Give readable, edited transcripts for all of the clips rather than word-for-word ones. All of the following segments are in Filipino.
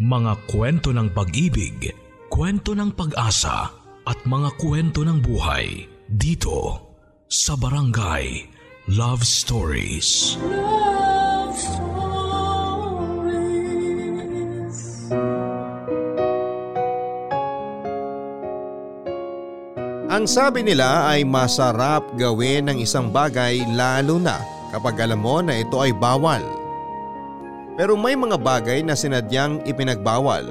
Mga kwento ng pag-ibig, kwento ng pag-asa at mga kwento ng buhay dito sa Barangay Love Stories. Love Stories. Ang sabi nila ay masarap gawin ng isang bagay lalo na kapag alam mo na ito ay bawal. Pero may mga bagay na sinadyang ipinagbawal,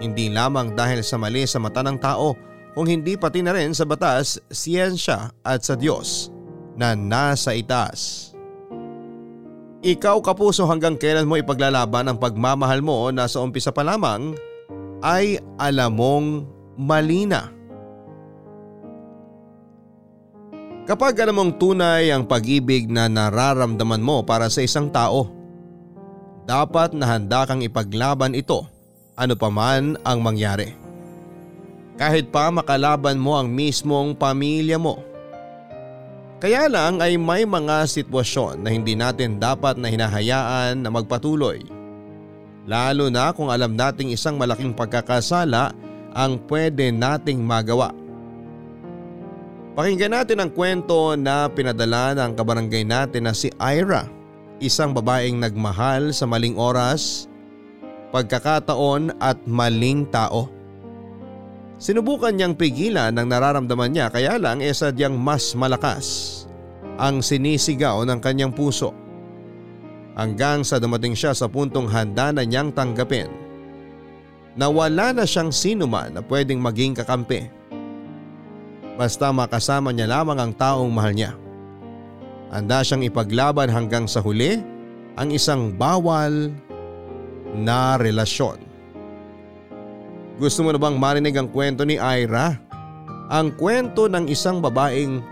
hindi lamang dahil sa mali sa mata ng tao kung hindi pati na rin sa batas, siyensya at sa Diyos na nasa itaas. Ikaw kapuso, hanggang kailan mo ipaglalaban ang pagmamahal mo na sa umpisa pa lamang ay alam mong mali na? Kapag alam mong tunay ang pag-ibig na nararamdaman mo para sa isang tao, dapat na handa kang ipaglaban ito, ano pa man ang mangyari. Kahit pa makalaban mo ang mismong pamilya mo. Kaya lang ay may mga sitwasyon na hindi natin dapat na hinahayaan na magpatuloy. Lalo na kung alam nating isang malaking pagkakasala ang pwede nating magawa. Pakinggan natin ang kwento na pinadala ng kabarangay natin na si Ayra. Isang babaeng nagmahal sa maling oras, pagkakataon at maling tao. Sinubukan niyang pigilan ang nararamdaman niya, kaya lang sadyang mas malakas ang sinisigaw ng kanyang puso. Hanggang sa dumating siya sa puntong handa na niyang tanggapin na wala na siyang sinuman na pwedeng maging kakampi. Basta makasama niya lamang ang taong mahal niya. Handa siyang ipaglaban hanggang sa huli ang isang bawal na relasyon. Gusto mo na bang marinig ang kwento ni Ayra? Ang kwento ng isang babaeng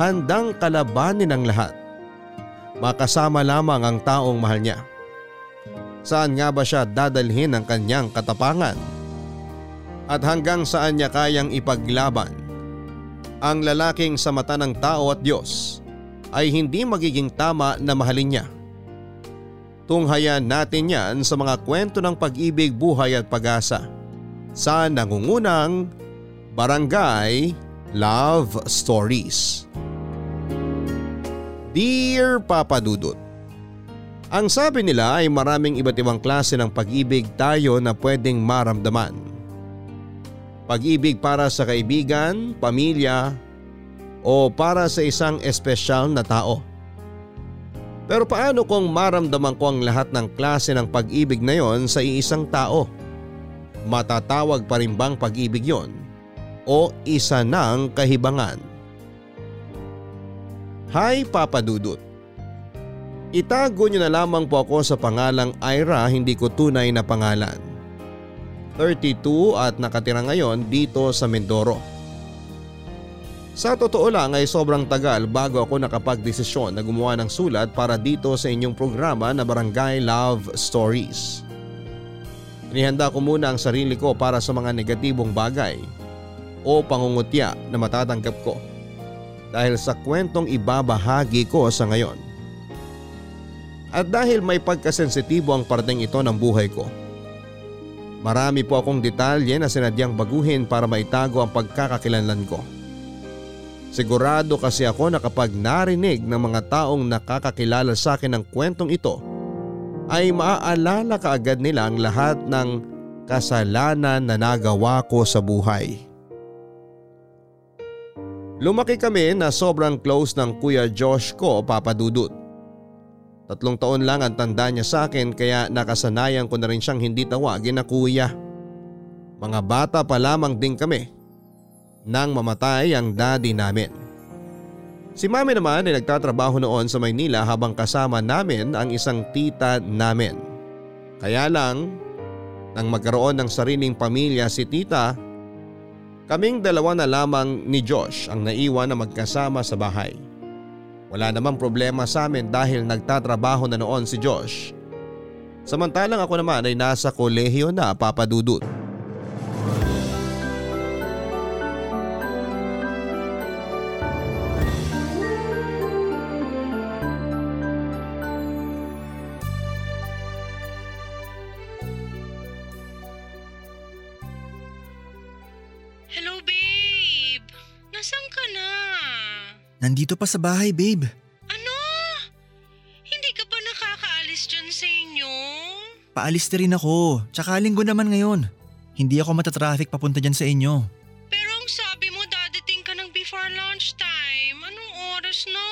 handang kalabanin ang lahat. Makasama lamang ang taong mahal niya. Saan nga ba siya dadalhin ang kanyang katapangan? At hanggang saan niya kayang ipaglaban? Ang lalaking sa mata ng tao at Diyos ay hindi magiging tama na mahalin niya. Tunghayan natin yan sa mga kwento ng pag-ibig, buhay at pag-asa sa nangungunang Barangay Love Stories. Dear Papa Dudut, ang sabi nila ay maraming iba't ibang klase ng pag-ibig tayo na pwedeng maramdaman. Pag-ibig para sa kaibigan, pamilya, o para sa isang espesyal na tao. Pero paano kung maramdaman ko ang lahat ng klase ng pag-ibig na yon sa iisang tao? Matatawag pa rin bang pag-ibig yon? O isa ng kahibangan? Hi Papa Dudut. Itago niyo na lamang po ako sa pangalang Ayra, hindi ko tunay na pangalan. 32 at nakatira ngayon dito sa Mindoro. Sa totoo lang ay sobrang tagal bago ako nakapagdesisyon na gumawa ng sulat para dito sa inyong programa na Barangay Love Stories. Inihanda ko muna ang sarili ko para sa mga negatibong bagay o pangungutya na matatanggap ko dahil sa kwentong ibabahagi ko sa ngayon. At dahil may pagkasensitibo ang parteng ito ng buhay ko. Marami po akong detalye na sinadyang baguhin para maitago ang pagkakakilanlan ko. Sigurado kasi ako na kapag narinig ng mga taong nakakakilala sa akin ng kwentong ito ay maaalala kaagad nila ang lahat ng kasalanan na nagawa ko sa buhay. Lumaki kami na sobrang close ng Kuya Josh ko, Papa Dudut. 3 taon lang ang tanda niya sa akin kaya nakasanayan ko na rin siyang hindi tawagin na kuya. Mga bata pa lamang din kami nang mamatay ang daddy namin. Si mami naman ay nagtatrabaho noon sa Maynila habang kasama namin ang isang tita namin. Kaya lang, nang magkaroon ng sariling pamilya si tita, kaming dalawa na lamang ni Josh ang naiwan na magkasama sa bahay. Wala namang problema sa amin dahil nagtatrabaho na noon si Josh. Samantalang ako naman ay nasa kolehiyo na, Papa Dudut. Nandito pa sa bahay, babe. Ano? Hindi ka pa nakakaalis dyan sa inyo? Paalis na rin ako. Tsaka linggo naman ngayon. Hindi ako matatraffic papunta dyan sa inyo. Pero ang sabi mo dadating ka ng before lunchtime. Anong oras na?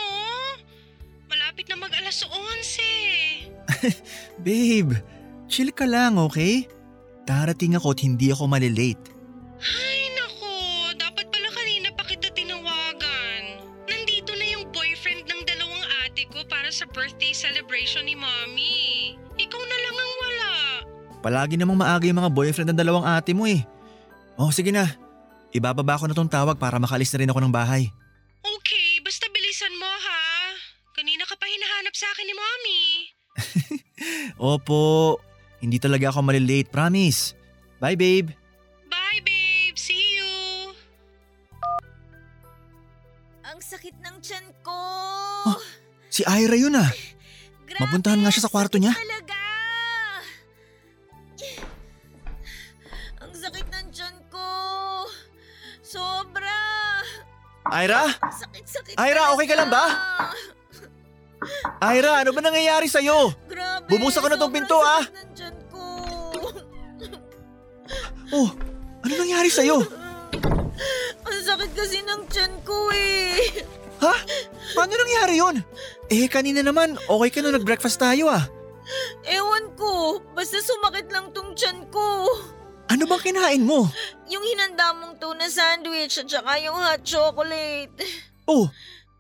Malapit na mag-alas 11. Babe, chill ka lang, okay? Darating ako at hindi ako malilate. Ay, naku. Dapat pala kanina pa kita tinawagan. Nandito na yung boyfriend ng dalawang ate ko para sa birthday celebration ni Mommy. Ikaw na lang ang wala. Palagi namang maaga yung mga boyfriend ng dalawang ate mo eh. Oh, sige na. Ibababa ko na tong tawag para makaalis na rin ako ng bahay. Okay, basta bilisan mo ha. Kanina ka pa hinahanap sa akin ni Mommy. Opo. Hindi talaga ako malilate, promise. Bye, babe. Bye, babe. See you. Ang sakit ng tiyan ko. Oh, si Ayra yun ah. Grabe, mabuntahan nga siya sa kwarto niya. Talaga. Ang sakit ng tiyan ko. Sobra. Ayra? Sakit-sakit. Ayra, okay ka lang ba? Ayra, ano ba nangyayari sa'yo? Grabe. Bubuksan ko na tong pinto ah. Oh, ano nangyari sa'yo? Ang sakit kasi ng tiyan ko eh. Ha? Paano nangyari yun? Eh, kanina naman, okay ka nung nag-breakfast tayo ah. Ewan ko, basta sumakit lang tong tiyan ko. Ano bang kinain mo? Yung hinanda mong tuna sandwich at saka yung hot chocolate. Oh,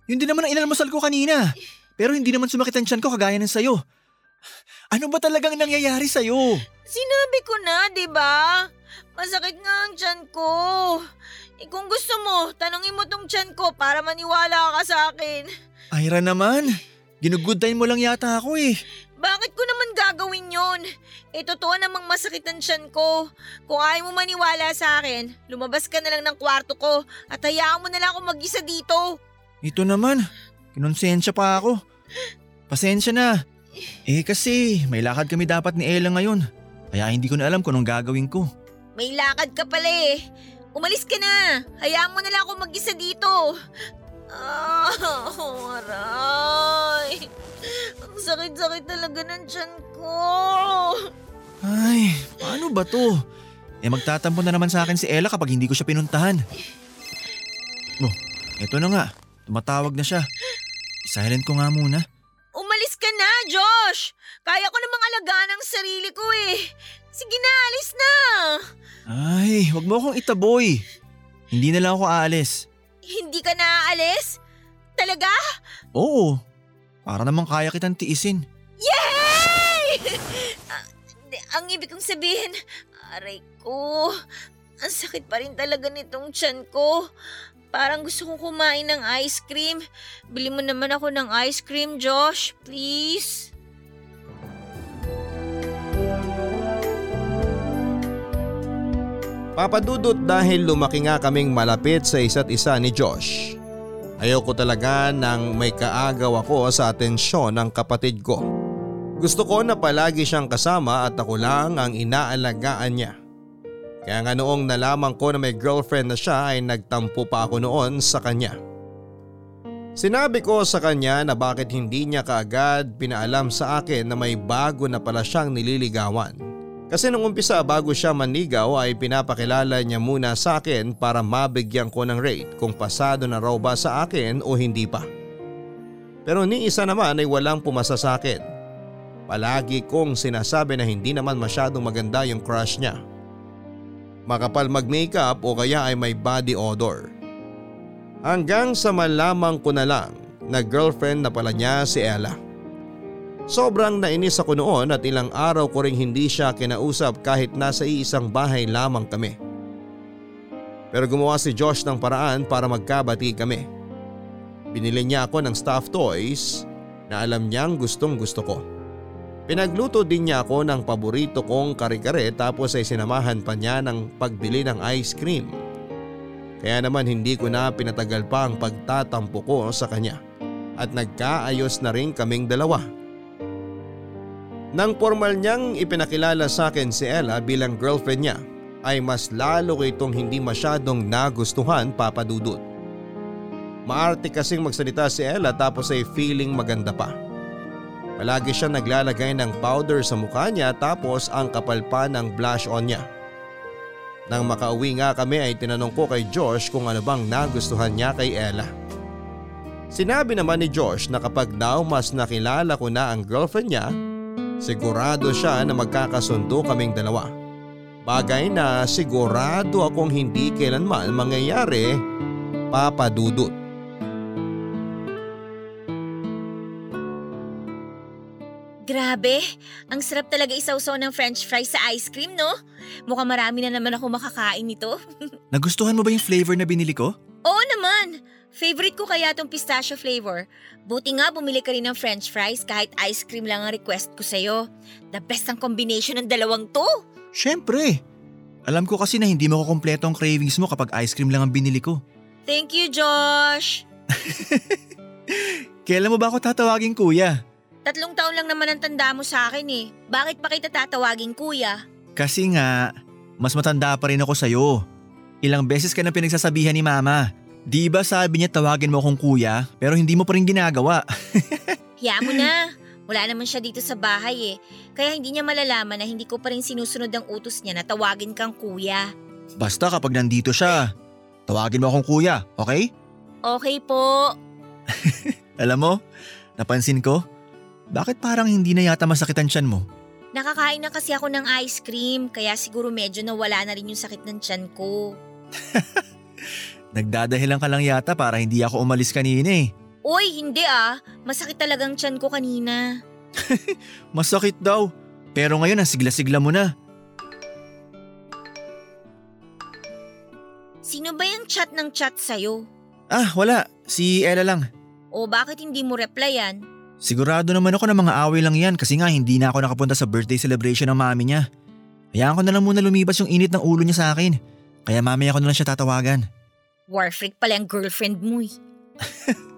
yun din naman ang inalmasal ko kanina. Pero hindi naman sumakit ang tiyan ko kagaya ng sa'yo. Ano ba talagang nangyayari sa'yo? Sinabi ko na, di ba? Masakit nga ang tiyan ko. Eh kung gusto mo, tanungin mo tong tiyan ko para maniwala ka sa akin. Ayra naman, ginugudain mo lang yata ako eh. Bakit ko naman gagawin yon? Eh totoo namang masakit ang tiyan ko. Kung ayaw mo maniwala sa akin, lumabas ka na lang ng kwarto ko at hayaan mo na lang ako mag-isa dito. Ito naman, kinonsensya pa ako. Pasensya na. Eh kasi may lakad kami dapat ni Ella ngayon. Kaya hindi ko na alam kung anong gagawin ko. May lakad ka pala eh. Umalis ka na. Hayaan mo na lang ako mag-isa dito. Oh, aray. Ang sakit-sakit talaga ng tiyan ko. Ay, paano ba to? Eh magtatampo na naman sa akin si Ella kapag hindi ko siya pinuntahan. Oh, eto na nga. Tumatawag na siya. I-silent ko nga muna. Umalis ka na, Josh. Kaya ko namang alagaan ang sarili ko eh. Sige na, alis na! Ay, wag mo akong itaboy. Hindi na lang ako aalis. Hindi ka na aalis? Talaga? Oo. Para namang kaya kitang tiisin. Yay! Ang ibig kong sabihin, aray ko, ang sakit pa rin talaga nitong tiyan ko. Parang gusto kong kumain ng ice cream. Bili mo naman ako ng ice cream, Josh. Please? Papadudot dahil lumaki nga kaming malapit sa isa't isa ni Josh. Ayoko talaga nang may kaagaw ako sa atensyon ng kapatid ko. Gusto ko na palagi siyang kasama at ako lang ang inaalagaan niya. Kaya nga noong nalaman ko na may girlfriend na siya ay nagtampo pa ako noon sa kanya. Sinabi ko sa kanya na bakit hindi niya kaagad pinaalam sa akin na may bago na pala siyang nililigawan. Kasi nung umpisa bago siya manigaw ay pinapakilala niya muna sa akin para mabigyan ko ng rate kung pasado na raw ba sa akin o hindi pa. Pero ni isa naman ay walang pumasa sa akin. Palagi kong sinasabi na hindi naman masyadong maganda yung crush niya. Makapal mag-makeup o kaya ay may body odor. Hanggang sa malaman ko na lang na girlfriend na pala niya si Ella. Sobrang nainis ako noon at ilang araw ko rin hindi siya kinausap kahit nasa iisang bahay lamang kami. Pero gumawa si Josh ng paraan para magkabati kami. Binili niya ako ng stuffed toys na alam niyang gustong gusto ko. Pinagluto din niya ako ng paborito kong kare-kare tapos ay sinamahan pa niya ng pagbili ng ice cream. Kaya naman hindi ko na pinatagal pa ang pagtatampo ko sa kanya at nagkaayos na rin kaming dalawa. Nang formal niyang ipinakilala sa akin si Ella bilang girlfriend niya ay mas lalo ko itong hindi masyadong nagustuhan, Papa Dudut. Maarte kasing magsalita si Ella tapos ay feeling maganda pa. Palagi siya naglalagay ng powder sa mukha niya tapos ang kapal pa ng blush on niya. Nang makauwi nga kami ay tinanong ko kay Josh kung ano bang nagustuhan niya kay Ella. Sinabi naman ni Josh na kapag daw mas nakilala ko na ang girlfriend niya, sigurado siya na magkakasundo kaming dalawa. Bagay na sigurado akong hindi kailanman mangyayari, Papa Dudut. Grabe, ang sarap talaga isawsaw ng french fries sa ice cream, no? Mukhang marami na naman ako makakain nito. Nagustuhan mo ba yung flavor na binili ko? Oo naman. Favorite ko kaya tong pistachio flavor. Buti nga bumili ka rin ng french fries kahit ice cream lang ang request ko sa'yo. The best ang combination ng dalawang to. Siyempre. Alam ko kasi na hindi makukumpleto ang cravings mo kapag ice cream lang ang binili ko. Thank you, Josh. Kailan mo ba ako tatawagin, kuya? 3 taon lang naman ang tanda mo sa akin eh. Bakit pa kita tatawagin kuya? Kasi nga, mas matanda pa rin ako sa'yo. Ilang beses ka na pinagsasabihan ni mama. Di ba sabi niya tawagin mo akong kuya pero hindi mo pa rin ginagawa? Hiya mo na. Wala naman siya dito sa bahay eh. Kaya hindi niya malalaman na hindi ko pa rin sinusunod ang utos niya na tawagin kang kuya. Basta kapag nandito siya, tawagin mo akong kuya, okay? Okay po. Alam mo, napansin ko, bakit parang hindi na yata masakit ang tiyan mo? Nakakain na kasi ako ng ice cream kaya siguro medyo nawala na rin yung sakit ng tiyan ko. Nagdadahilan ka lang yata para hindi ako umalis kanina eh. Uy, hindi ah. Masakit talagang tiyan ko kanina. Masakit daw. Pero ngayon ang sigla-sigla mo na. Sino ba yung chat ng chat sa'yo? Ah, wala. Si Ella lang. O bakit hindi mo replyan? Sigurado naman ako na mga away lang yan kasi nga hindi na ako nakapunta sa birthday celebration ng mami niya. Hayaan ko na lang muna lumipas yung init ng ulo niya sa akin. Kaya mamaya ako na lang siya tatawagan. War freak pala yung girlfriend mo eh.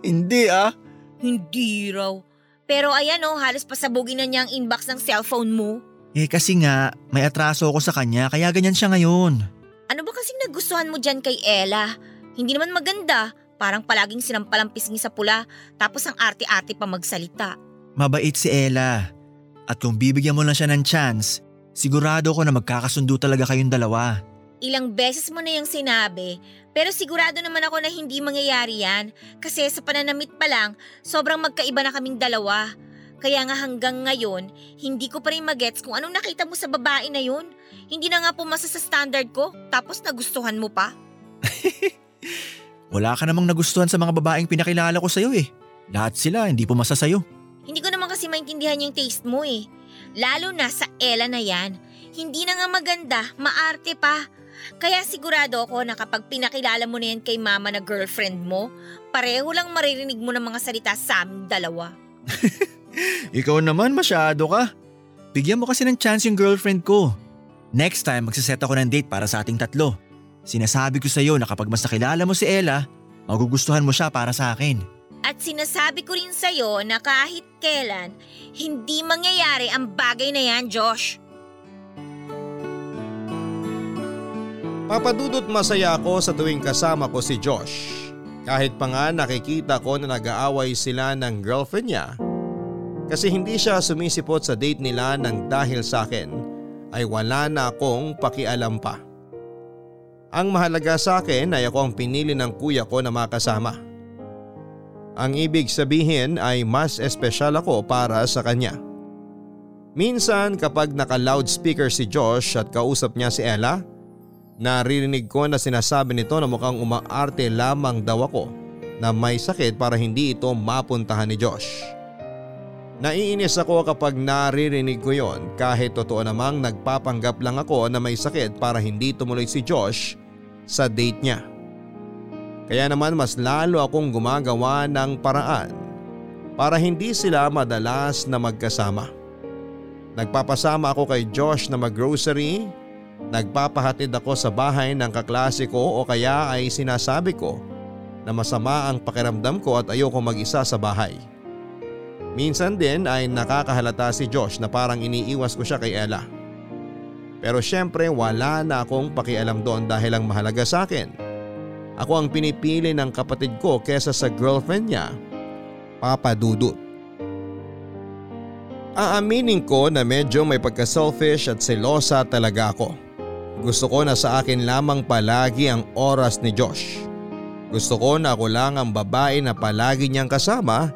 Hindi ah. Hindi raw. Pero ayan oh, halos pasabugin na niya ang inbox ng cellphone mo. Eh kasi nga, may atraso ako sa kanya kaya ganyan siya ngayon. Ano ba kasing nagustuhan mo dyan kay Ella? Hindi naman maganda. Parang palaging sinampalampising sa pula tapos ang arte-arte pa magsalita. Mabait si Ella. At kung bibigyan mo lang siya ng chance, sigurado ko na magkakasundo talaga kayong dalawa. Ilang beses mo na yung sinabi, pero sigurado naman ako na hindi mangyayari yan kasi sa pananamit pa lang, sobrang magkaiba na kaming dalawa. Kaya nga hanggang ngayon, hindi ko pa rin magets kung anong nakita mo sa babae na yun. Hindi na nga pumasa sa standard ko tapos nagustuhan mo pa. Wala ka namang nagustuhan sa mga babaeng pinakilala ko sa'yo eh. Lahat sila, hindi pumasa sa'yo. Hindi ko naman kasi maintindihan yung taste mo eh. Lalo na sa Ella na yan. Hindi na nga maganda, maarte pa. Kaya sigurado ako na kapag pinakilala mo na yan kay mama na girlfriend mo, pareho lang maririnig mo ng mga salita sa aming dalawa. Ikaw naman, masyado ka. Bigyan mo kasi ng chance yung girlfriend ko. Next time, magsiset ako ng date para sa ating tatlo. Sinasabi ko sa'yo na kapag mas nakilala mo si Ella, magugustuhan mo siya para sa akin. At sinasabi ko rin sa'yo na kahit kailan, hindi mangyayari ang bagay na yan, Josh. Papa Dudut, masaya ako sa tuwing kasama ko si Josh. Kahit pa nga nakikita ko na nag-aaway sila ng girlfriend niya. Kasi hindi siya sumisipot sa date nila nang dahil sa akin ay wala na akong pakialam pa. Ang mahalaga sa akin ay ako ang pinili ng kuya ko na makasama. Ang ibig sabihin ay mas espesyal ako para sa kanya. Minsan kapag naka-loudspeaker si Josh at kausap niya si Ella, naririnig ko na sinasabi nito na mukhang umaarte lamang daw ako na may sakit para hindi ito mapuntahan ni Josh. Naiinis ako kapag naririnig ko yon kahit totoo namang nagpapanggap lang ako na may sakit para hindi tumuloy si Josh sa date niya. Kaya naman mas lalo akong gumagawa ng paraan para hindi sila madalas na magkasama. Nagpapasama ako kay Josh na maggrocery, nagpapahatid ako sa bahay ng kaklase ko o kaya ay sinasabi ko na masama ang pakiramdam ko at ayoko mag-isa sa bahay. Minsan din ay nakakahalata si Josh na parang iniiwas ko siya kay Ella. Pero syempre wala na akong pakialam doon dahil ang mahalaga sa akin Ako ang pinipili ng kapatid ko kesa sa girlfriend niya, Papa Dudut. Aaminin ko na medyo may pagka-selfish at selosa talaga ako. Gusto ko na sa akin lamang palagi ang oras ni Josh. Gusto ko na ako lang ang babae na palagi niyang kasama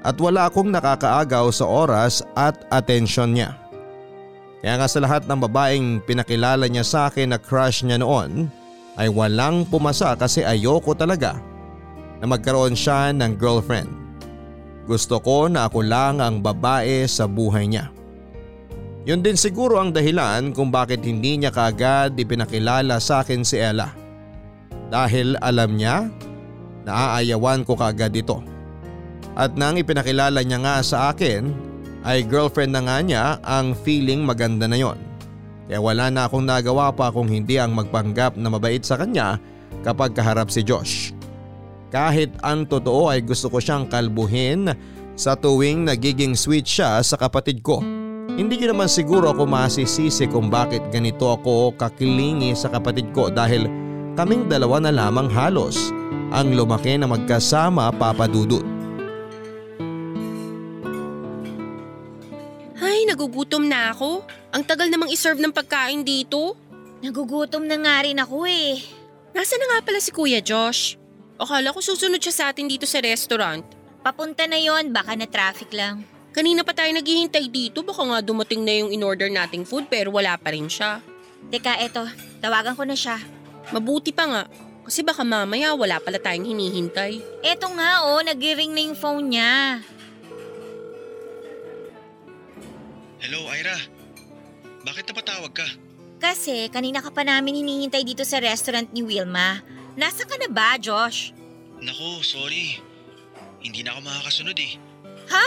at wala akong nakakaagaw sa oras at atensyon niya. Kaya nga sa lahat ng babaeng pinakilala niya sa akin na crush niya noon ay walang pumasa kasi ayoko talaga na magkaroon siya ng girlfriend. Gusto ko na ako lang ang babae sa buhay niya. Yun din siguro ang dahilan kung bakit hindi niya kaagad ipinakilala sa akin si Ella. Dahil alam niya na aayawan ko kaagad ito. At nang ipinakilala niya nga sa akin ay girlfriend na nga niya, ang feeling maganda na yon. Kaya wala na akong nagawa pa kung hindi ang magpanggap na mabait sa kanya kapag kaharap si Josh. Kahit ang totoo ay gusto ko siyang kalbuhin sa tuwing nagiging sweet siya sa kapatid ko. Hindi ko naman siguro ako masisisi kung bakit ganito ako kakilingi sa kapatid ko dahil kaming dalawa na lamang halos ang lumaki na magkasama, Papa Dudut. Ay, nagugutom na ako. Ang tagal namang iserve ng pagkain dito. Nagugutom na nga rin ako eh. Nasaan na nga pala si Kuya Josh? Akala ko susunod siya sa atin dito sa restaurant. Papunta na yon, baka na traffic lang. Kanina pa tayo naghihintay dito, baka nga dumating na yung in-order nating food pero wala pa rin siya. Teka, eto, tawagan ko na siya. Mabuti pa nga, kasi baka mamaya wala pala tayong hinihintay. Eto nga nag-ring na yung phone niya. Hello, Ayra. Bakit napatawag ka? Kasi kanina ka pa namin hinihintay dito sa restaurant ni Wilma. Nasaan ka na ba, Josh? Naku, sorry. Hindi na ako makakasunod eh. Ha?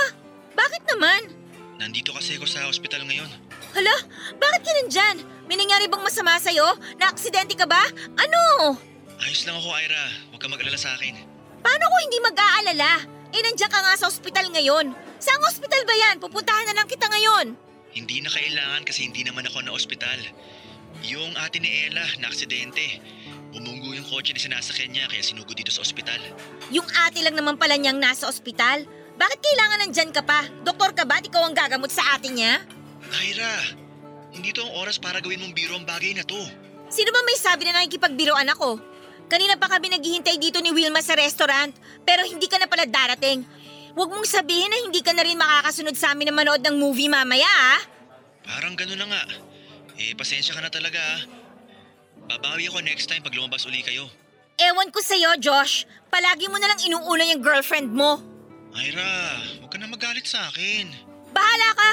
Bakit naman? Nandito kasi ako sa ospital ngayon. Hala? Bakit ka nandyan? May nangyari bang masama sa'yo? Na-aksidente ka ba? Ano? Ayos lang ako, Ayra. Huwag ka mag-alala sa akin. Paano ko hindi mag-aalala? Nandiyan ka nga sa ospital ngayon. Saang ospital ba yan? Pupuntahan na lang kita ngayon. Hindi na kailangan kasi hindi naman ako na ospital. Yung ate ni Ella na-aksidente. Bumunggo yung kotse na sinasakyan niya kaya sinugo dito sa ospital. Yung ate lang naman pala niyang nasa ospital? Bakit kailangan nandyan ka pa? Doktor ka ba at ikaw ang gagamot sa ate niya? Ayra, hindi to ang oras para gawin mong biro ang bagay na to. Sino ba may sabi na nakikipagbiroan ako? Kanina pa kami naghihintay dito ni Wilma sa restaurant pero hindi ka na pala darating. Huwag mong sabihin na hindi ka na rin makakasunod sa amin na manood ng movie mamaya ha? Parang gano'n na nga. Pasensya ka na talaga ha. Babawi ako next time pag lumabas uli kayo. Ewan ko sa'yo, Josh. Palagi mo nalang inuuna yung girlfriend mo. Ayra, huwag ka na magalit sa akin. Bahala ka.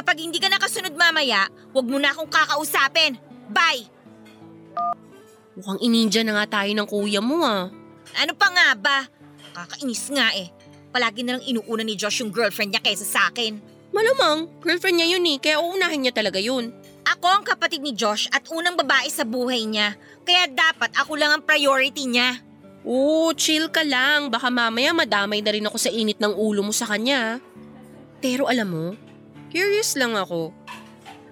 Kapag hindi ka nakasunod mamaya, huwag mo na akong kakausapin. Bye! Mukhang ininja na nga tayo ng kuya mo ah. Ano pa nga ba? Kakainis nga eh. Palagi nalang inuuna ni Josh yung girlfriend niya kaysa sa akin. Malamang, girlfriend niya yun eh, kaya uunahin niya talaga yun. Ako ang kapatid ni Josh at unang babae sa buhay niya, kaya dapat ako lang ang priority niya. Oo, chill ka lang. Baka mamaya madamay na rin ako sa init ng ulo mo sa kanya. Pero alam mo, curious lang ako.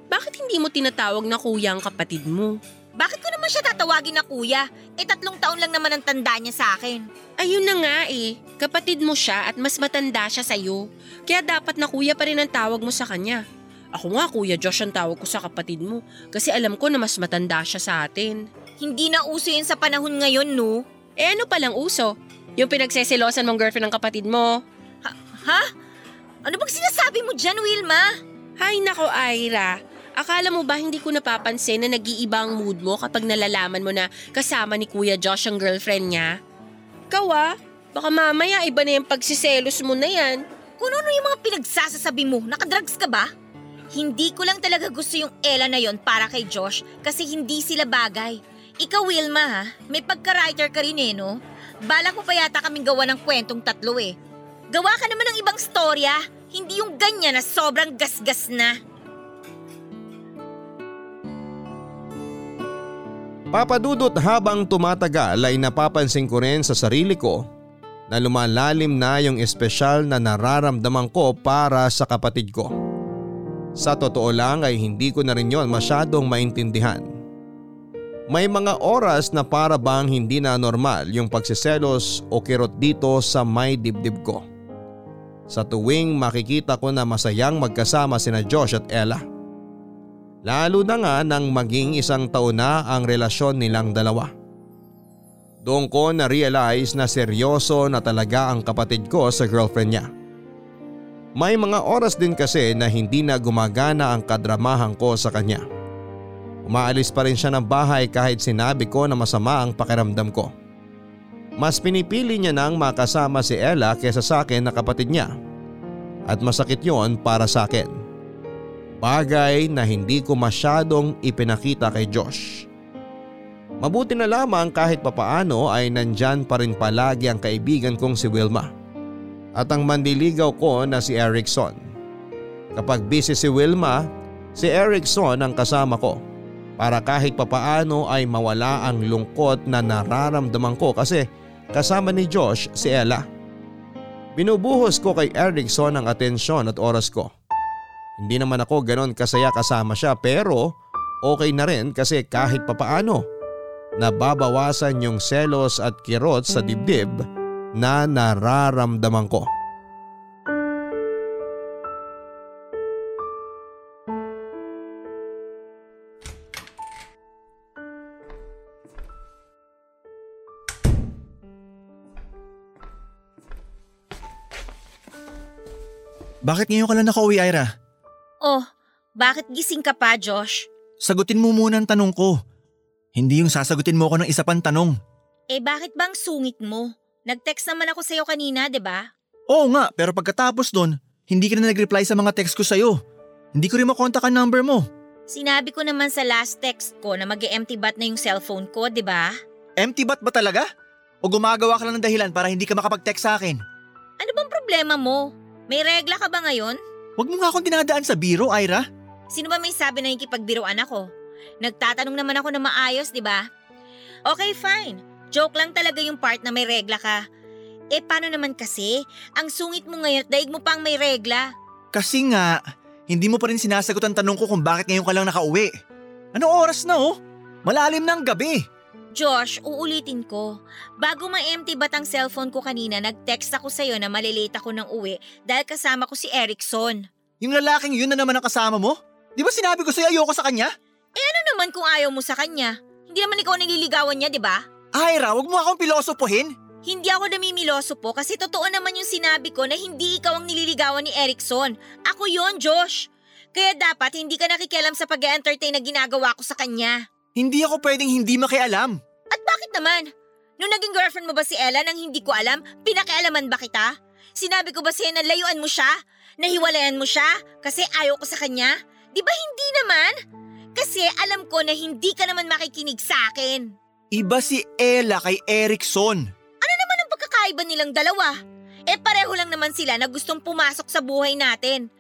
Bakit hindi mo tinatawag na kuya ang kapatid mo? Bakit ko naman siya tatawagin na kuya? 3 taon lang naman ang tanda niya sa akin. Ayun na nga eh, kapatid mo siya at mas matanda siya sa'yo. Kaya dapat na kuya pa rin ang tawag mo sa kanya. Ako nga, Kuya Josh ang tawag ko sa kapatid mo kasi alam ko na mas matanda siya sa atin. Hindi na uso yun sa panahon ngayon, no? Eh ano palang uso? Yung pinagseselosan mong girlfriend ng kapatid mo. Ha? Ano bang sinasabi mo dyan, Wilma? Hay nako, Ayra. Akala mo ba hindi ko napapansin na nag-iiba ang mood mo kapag nalalaman mo na kasama ni Kuya Josh ang girlfriend niya? Kawa, baka mamaya iba na yung pagsiselos mo na yan. Kung ano yung mga pinagsasasabi mo? Nakadrugs ka ba? Hindi ko lang talaga gusto yung Ella na yon para kay Josh kasi hindi sila bagay. Ikaw, Wilma ha, may pagka-writer ka rin eh, no? Balak mo pa yata kaming gawa ng kwentong 3 eh. Gawa ka naman ng ibang storya, hindi yung ganyan na sobrang gasgas na. Papa Dudut, habang tumatagal ay napapansin ko rin sa sarili ko na lumalalim na yung espesyal na nararamdaman ko para sa kapatid ko. Sa totoo lang ay hindi ko na rin yon masyadong maintindihan. May mga oras na para bang hindi na normal yung pagsiselos o kirot dito sa may dibdib ko. Sa tuwing makikita ko na masayang magkasama sina Josh at Ella. Lalo na nga nang maging isang taon na ang relasyon nilang dalawa. Doon ko na-realize na seryoso na talaga ang kapatid ko sa girlfriend niya. May mga oras din kasi na hindi na gumagana ang kadramahan ko sa kanya. Umaalis pa rin siya ng bahay kahit sinabi ko na masama ang pakiramdam ko. Mas pinipili niya nang makasama si Ella kaysa sa akin na kapatid niya. At masakit yon para sa akin. Bagay na hindi ko masyadong ipinakita kay Josh. Mabuti na lamang kahit papaano ay nandyan pa rin palagi ang kaibigan kong si Wilma. At ang mandiligaw ko na si Erickson. Kapag busy si Wilma, si Erickson ang kasama ko. Para kahit papaano ay mawala ang lungkot na nararamdaman ko kasi kasama ni Josh si Ella. Binubuhos ko kay Erickson ang atensyon at oras ko. Hindi naman ako ganon kasaya kasama siya pero okay na rin kasi kahit papaano nababawasan yung selos at kirot sa dibdib na nararamdaman ko. Bakit ngayon ka lang nakauwi, Ayra? Oh, bakit gising ka pa, Josh? Sagutin mo muna ang tanong ko. Hindi yung sasagutin mo ko ng isa pang tanong. Eh bakit bang sungit mo? Nag-text naman ako sa'yo kanina, di ba? Oo nga, pero pagkatapos doon, hindi ka na nag-reply sa mga text ko sa'yo. Hindi ko rin makontak ang number mo. Sinabi ko naman sa last text ko na mag-empty bat na yung cellphone ko, di ba? Empty bat ba talaga? O gumagawa ka lang ng dahilan para hindi ka makapag-text sa akin? Ano bang problema mo? May regla ka ba ngayon? Huwag mo nga akong dinadaan sa biro, Ayra. Sino ba may sabi na ikipagbiroan ako? Nagtatanong naman ako na maayos, di ba? Okay, fine. Joke lang talaga yung part na may regla ka. Eh, paano naman kasi? Ang sungit mo ngayon at daig mo pang may regla. Kasi nga, hindi mo pa rin sinasagot ang tanong ko kung bakit ngayon ka lang nakauwi. Ano oras na oh? Malalim na ang gabi. Josh, uulitin ko. Bago ma-empty batang cellphone ko kanina, nag-text ako sa'yo na malilate ako ng uwi dahil kasama ko si Erickson. Yung lalaking yun na naman ang kasama mo? Di ba sinabi ko sa'yo ayoko sa kanya? Eh ano naman kung ayaw mo sa kanya? Hindi naman ikaw nililigawan niya, di ba? Ayra, wag mo akong pilosopohin. Hindi ako namimilosopo kasi totoo naman yung sinabi ko na hindi ikaw ang nililigawan ni Erickson. Ako yon, Josh. Kaya dapat hindi ka nakikialam sa pag-entertain na ginagawa ko sa kanya. Hindi ako pwedeng hindi makialam. At bakit naman? Nung naging girlfriend mo ba si Ella nang hindi ko alam, pinakialaman ba kita? Sinabi ko ba sa'yo na layuan mo siya? Nahiwalayan mo siya? Kasi ayaw ko sa kanya? Di ba hindi naman? Kasi alam ko na hindi ka naman makikinig sa akin. Iba si Ella kay Erickson. Ano naman ang pagkakaiba nilang dalawa? Eh pareho lang naman sila na gustong pumasok sa buhay natin.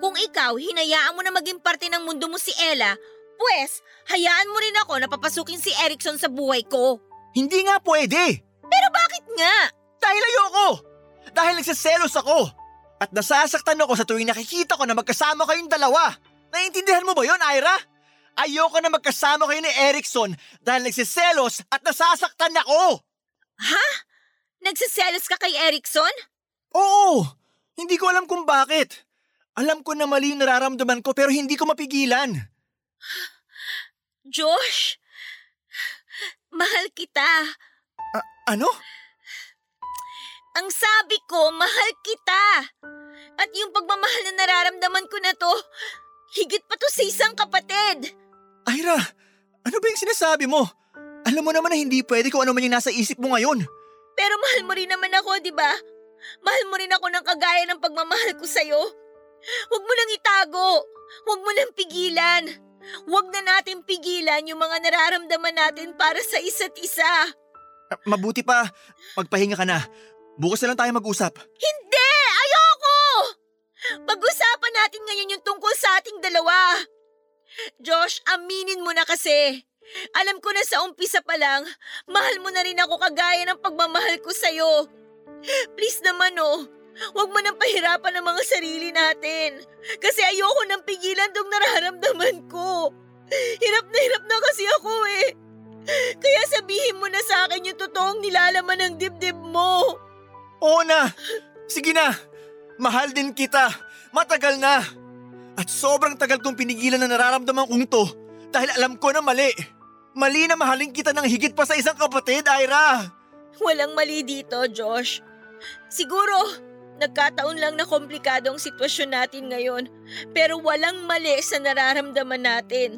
Kung ikaw, hinayaan mo na maging parte ng mundo mo si Ella, pues, hayaan mo rin ako na papasukin si Erickson sa buhay ko. Hindi nga pwede. Pero bakit nga? Dahil ayoko. Dahil nagsiselos ako. At nasasaktan ako sa tuwing nakikita ko na magkasama kayong dalawa. Naiintindihan mo ba yun, Ayra? Ayoko na magkasama kayo ni Erickson dahil nagsiselos at nasasaktan ako. Ha? Nagsiselos ka kay Erickson? Oo. Hindi ko alam kung bakit. Alam ko na mali yung nararamdaman ko pero hindi ko mapigilan. Josh, mahal kita. Ano? Ang sabi ko, mahal kita. At yung pagmamahal na nararamdaman ko na to, higit pa to sa isang kapatid. Ayra, ano ba yung sinasabi mo? Alam mo naman na hindi pwede kung ano man yung nasa isip mo ngayon. Pero mahal mo rin naman ako, di ba? Mahal mo rin ako ng kagaya ng pagmamahal ko sa'yo. Huwag mo nang itago. Huwag mo nang pigilan. Huwag na natin pigilan yung mga nararamdaman natin para sa isa't isa. Mabuti pa, magpahinga ka na. Bukas na lang tayo mag-usap. Hindi! Ayoko! Pag-usapan natin ngayon yung tungkol sa ating dalawa. Josh, aminin mo na kasi. Alam ko na sa umpisa pa lang, mahal mo na rin ako kagaya ng pagmamahal ko sa'yo. Please naman oh. Huwag mo nang pahirapan ang mga sarili natin. Kasi ayoko nang pigilan tong nararamdaman ko. Hirap na kasi ako eh. Kaya sabihin mo na sa akin yung totoong nilalaman ng dibdib mo. Oo na. Sige na. Mahal din kita. Matagal na. At sobrang tagal kong pinigilan na nararamdaman kong to dahil alam ko na mali. Mali na mahalin kita ng higit pa sa isang kapatid, Ayra. Walang mali dito, Josh. Siguro, nagkataon lang na komplikado ang sitwasyon natin ngayon. Pero walang mali sa nararamdaman natin.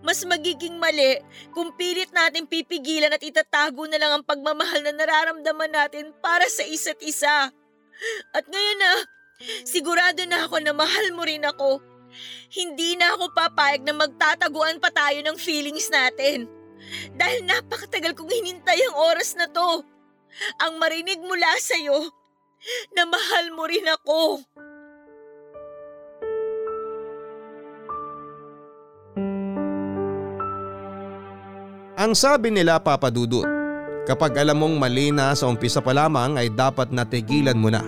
Mas magiging mali kung pilit natin pipigilan at itatago na lang ang pagmamahal na nararamdaman natin para sa isa't isa. At ngayon na, sigurado na ako na mahal mo rin ako. Hindi na ako papayag na magtataguan pa tayo ng feelings natin. Dahil napakatagal kong hinintay ang oras na to. Ang marinig mula sa'yo na mahal mo rin ako. Ang sabi nila, Papa Dudut, kapag alam mong mali na sa umpisa pa lamang ay dapat natigilan mo na.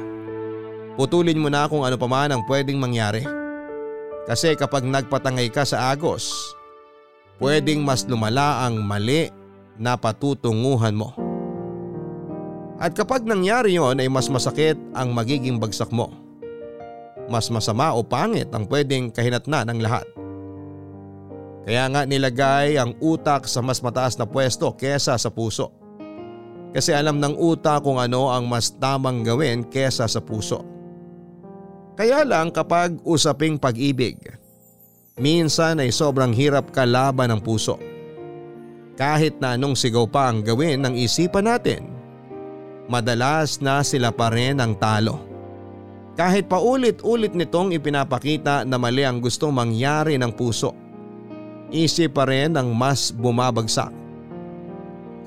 Putulin mo na kung ano pa man ang pwedeng mangyari. Kasi kapag nagpatangay ka sa agos, pwedeng mas lumala ang mali na patutunguhan mo. At kapag nangyari yon ay mas masakit ang magiging bagsak mo. Mas masama o pangit ang pwedeng kahinatnan ng lahat. Kaya nga nilagay ang utak sa mas mataas na pwesto kesa sa puso. Kasi alam ng utak kung ano ang mas tamang gawin kesa sa puso. Kaya lang kapag usaping pag-ibig, minsan ay sobrang hirap kalaban ng puso. Kahit na anong sigaw pa ang gawin ng isipan natin, madalas na sila pa rin ang talo. Kahit pa ulit-ulit nitong ipinapakita na mali ang gustong mangyari ng puso, isip pa rin ang mas bumabagsak.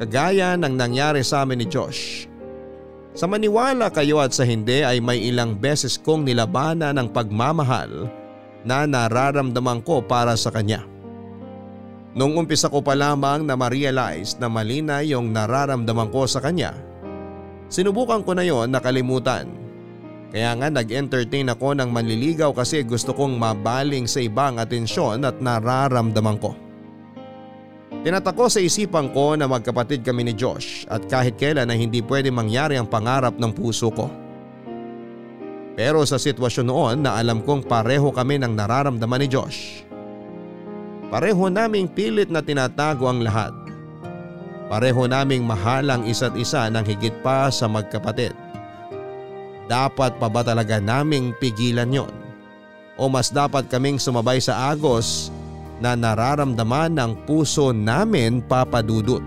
Kagaya ng nangyari sa amin ni Josh. Sa maniwala kayo at sa hindi ay may ilang beses kong nilabanan ng pagmamahal na nararamdaman ko para sa kanya. Nung umpisa ko pa lamang na ma-realize na mali na yung nararamdaman ko sa kanya, sinubukan ko na yon na kalimutan. Kaya nga nag-entertain ako ng manliligaw kasi gusto kong mabaling sa ibang atensyon at nararamdaman ko. Tinatako sa isipan ko na magkapatid kami ni Josh at kahit kailan ay hindi pwede mangyari ang pangarap ng puso ko. Pero sa sitwasyon noon na alam kong pareho kami ng nararamdaman ni Josh. Pareho naming pilit na tinatago ang lahat. Pareho naming mahal ang isa't isa ng higit pa sa magkapatid. Dapat pa ba talaga naming pigilan yon? O mas dapat kaming sumabay sa agos na nararamdaman ng puso namin, Papa Dudut?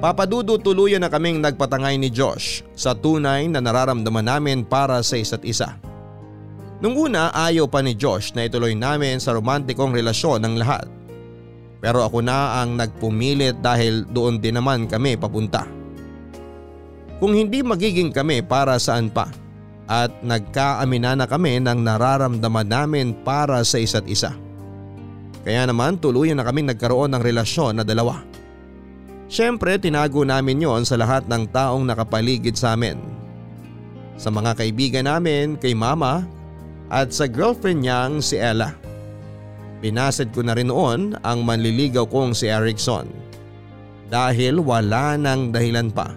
Papa Dudut, tuluyan na kaming nagpatangay ni Josh sa tunay na nararamdaman namin para sa isa't isa. Nung una ayaw pa ni Josh na ituloy namin sa romantikong relasyon ng lahat. Pero ako na ang nagpumilit dahil doon din naman kami papunta. Kung hindi magiging kami para saan pa, at nagkaaminana kami ng nararamdaman namin para sa isa't isa. Kaya naman tuluyan na kaming nagkaroon ng relasyon na dalawa. Siyempre tinago namin yon sa lahat ng taong nakapaligid sa amin. Sa mga kaibigan namin, kay Mama at sa girlfriend niyang si Ella. Pinasad ko na rin noon ang manliligaw kong si Erickson. Dahil wala nang dahilan pa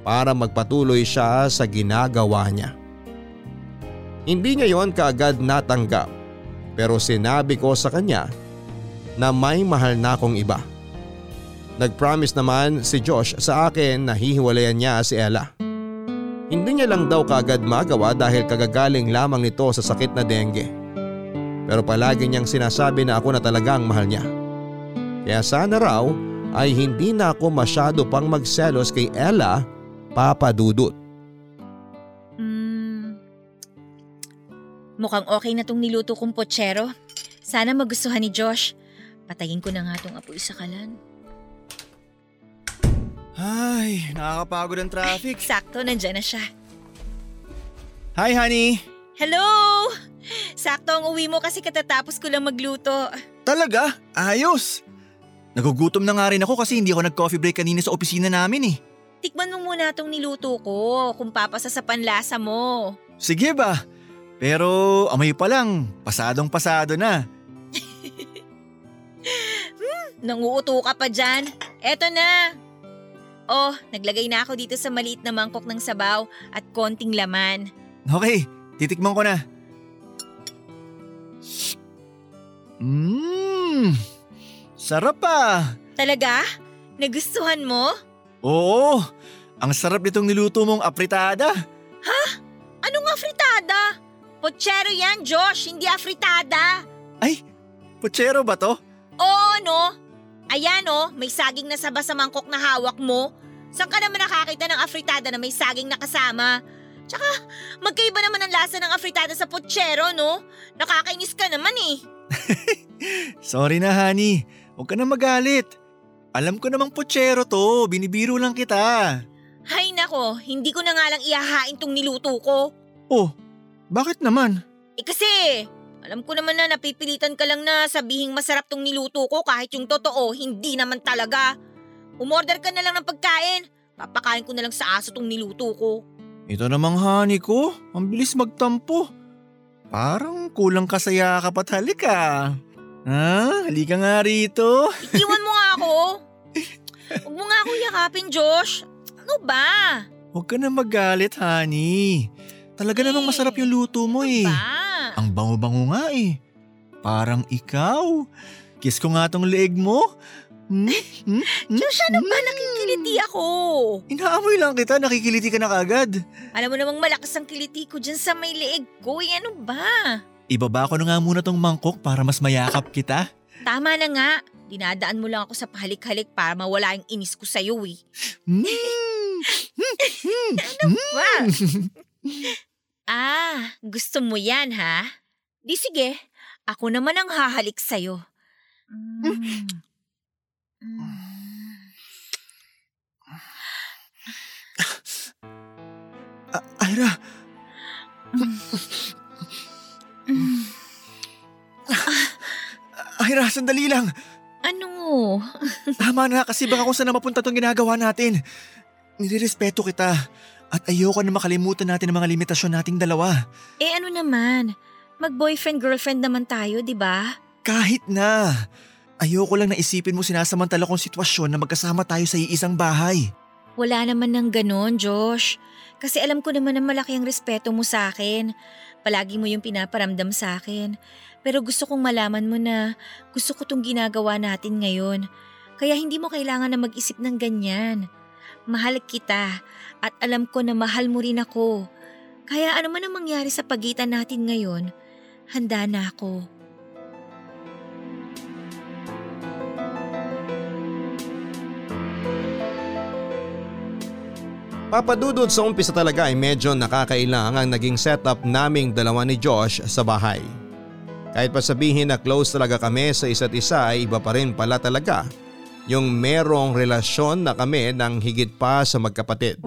para magpatuloy siya sa ginagawa niya. Hindi niya yon kaagad natanggap pero sinabi ko sa kanya na may mahal na akong iba. Nagpromise naman si Josh sa akin na hihiwalayan niya si Ella. Hindi niya lang daw kaagad magawa dahil kagagaling lamang nito sa sakit na dengue. Pero palagi niyang sinasabi na ako na talagang mahal niya. Kaya sana raw ay hindi na ako masyado pang magselos kay Ella, Papa Dudut. Mukhang okay na tong niluto kong pochero. Sana magustuhan ni Josh. Patayin ko na nga tong apoy sa kalan. Ay, nakakapagod ang traffic. Ay, sakto, nandyan na siya. Hi, honey. Hello! Sakto ang uwi mo kasi katatapos ko lang magluto. Talaga? Ayos! Nagugutom na nga rin ako kasi hindi ako nag-coffee break kanina sa opisina namin eh. Tikman mo muna itong niluto ko kung papasa sa panlasa mo. Sige ba? Pero amoy pa lang, pasadong pasado na. Nanguuto ka pa dyan? Eto na! Oh, naglagay na ako dito sa maliit na mangkok ng sabaw at konting laman. Okay, titikman ko na. Sarap ah! Talaga? Nagustuhan mo? Oo, ang sarap nitong niluto mong afritada. Ha? Anong afritada? Pochero yan, Josh, hindi afritada. Ay, pochero ba to? Oo, no. Ayan o, may saging na saba sa mangkok na hawak mo. Saan ka naman nakakita ng afritada na may saging na kasama? Tsaka, magkaiba naman ang lasa ng afritada sa pochero, no? Nakakainis ka naman eh. Sorry na, honey. Huwag ka na magalit. Alam ko namang pochero to. Binibiro lang kita. Hay nako, hindi ko na nga lang ihahain tong niluto ko. Oh, bakit naman? Eh kasi, alam ko naman na napipilitan ka lang na sabihing masarap tong niluto ko kahit yung totoo, hindi naman talaga. Umorder ka na lang ng pagkain. Papakain ko na lang sa aso tong niluto ko. Ito namang honey ko, ang bilis magtampo. Parang kulang kasaya kapat halik ah. Ah, halika nga rito. Ikiwan mo nga ako. Huwag mo nga ako yakapin, Josh. Ano ba? Huwag ka na magalit, honey. Talaga namang masarap yung luto mo eh. Ba? Ang bango-bango nga eh. Parang ikaw. Kiss ko nga tong leeg mo. Josh, ano ba? Nakikiliti ako. Inaamoy lang kita. Nakikiliti ka na kagad. Alam mo namang malakas ang kiliti ko dyan sa may leeg ko. Eh, ano ba? Ibaba ko na nga muna tong mangkok para mas mayakap kita. Tama na nga. Dinadaan mo lang ako sa pahalik-halik para mawala yung inis ko sa'yo eh. Ano ba? Ah, gusto mo yan ha? Di sige, ako naman ang hahalik sa'yo. Ayra! Ayra, sandali lang. Ano? Tama na kasi baka kung saan na mapunta itong ginagawa natin. Nirerespeto kita at ayoko na makalimutan natin ang mga limitasyon nating dalawa. Eh ano naman? Mag-boyfriend-girlfriend naman tayo, di ba? Kahit na. Ayoko lang naisipin mo sinasamantala kong sitwasyon na magkasama tayo sa iisang bahay. Wala naman ng ganon, Josh. Kasi alam ko naman na malaki ang respeto mo sa akin. Palagi mo yung pinaparamdam sa akin. Pero gusto kong malaman mo na gusto ko itong ginagawa natin ngayon. Kaya hindi mo kailangan na mag-isip ng ganyan. Mahal kita at alam ko na mahal mo rin ako. Kaya ano man ang mangyari sa pagitan natin ngayon, handa na ako. Papadudod sa umpisa talaga ay medyo nakakailang ang naging setup naming dalawa ni Josh sa bahay. Kahit pa sabihin na close talaga kami sa isa't isa ay iba pa rin pala talaga yung merong relasyon na kami ng higit pa sa magkapatid.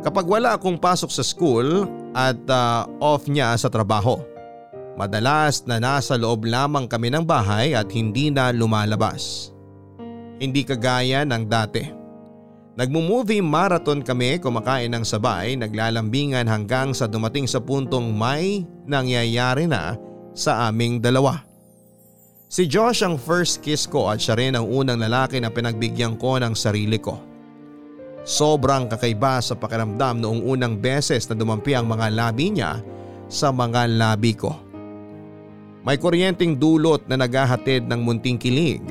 Kapag wala akong pasok sa school at off niya sa trabaho, madalas na nasa loob lamang kami ng bahay at hindi na lumalabas. Hindi kagaya ng dati. Nagmo-movie marathon kami, kumakain ng sabay, naglalambingan hanggang sa dumating sa puntong may nangyayari na sa aming dalawa. Si Josh ang first kiss ko at siya rin ang unang lalaki na pinagbigyan ko ng sarili ko. Sobrang kakaiba sa pakiramdam noong unang beses na dumampi ang mga labi niya sa mga labi ko. May kuryenteng dulot na naghahatid ng munting kilig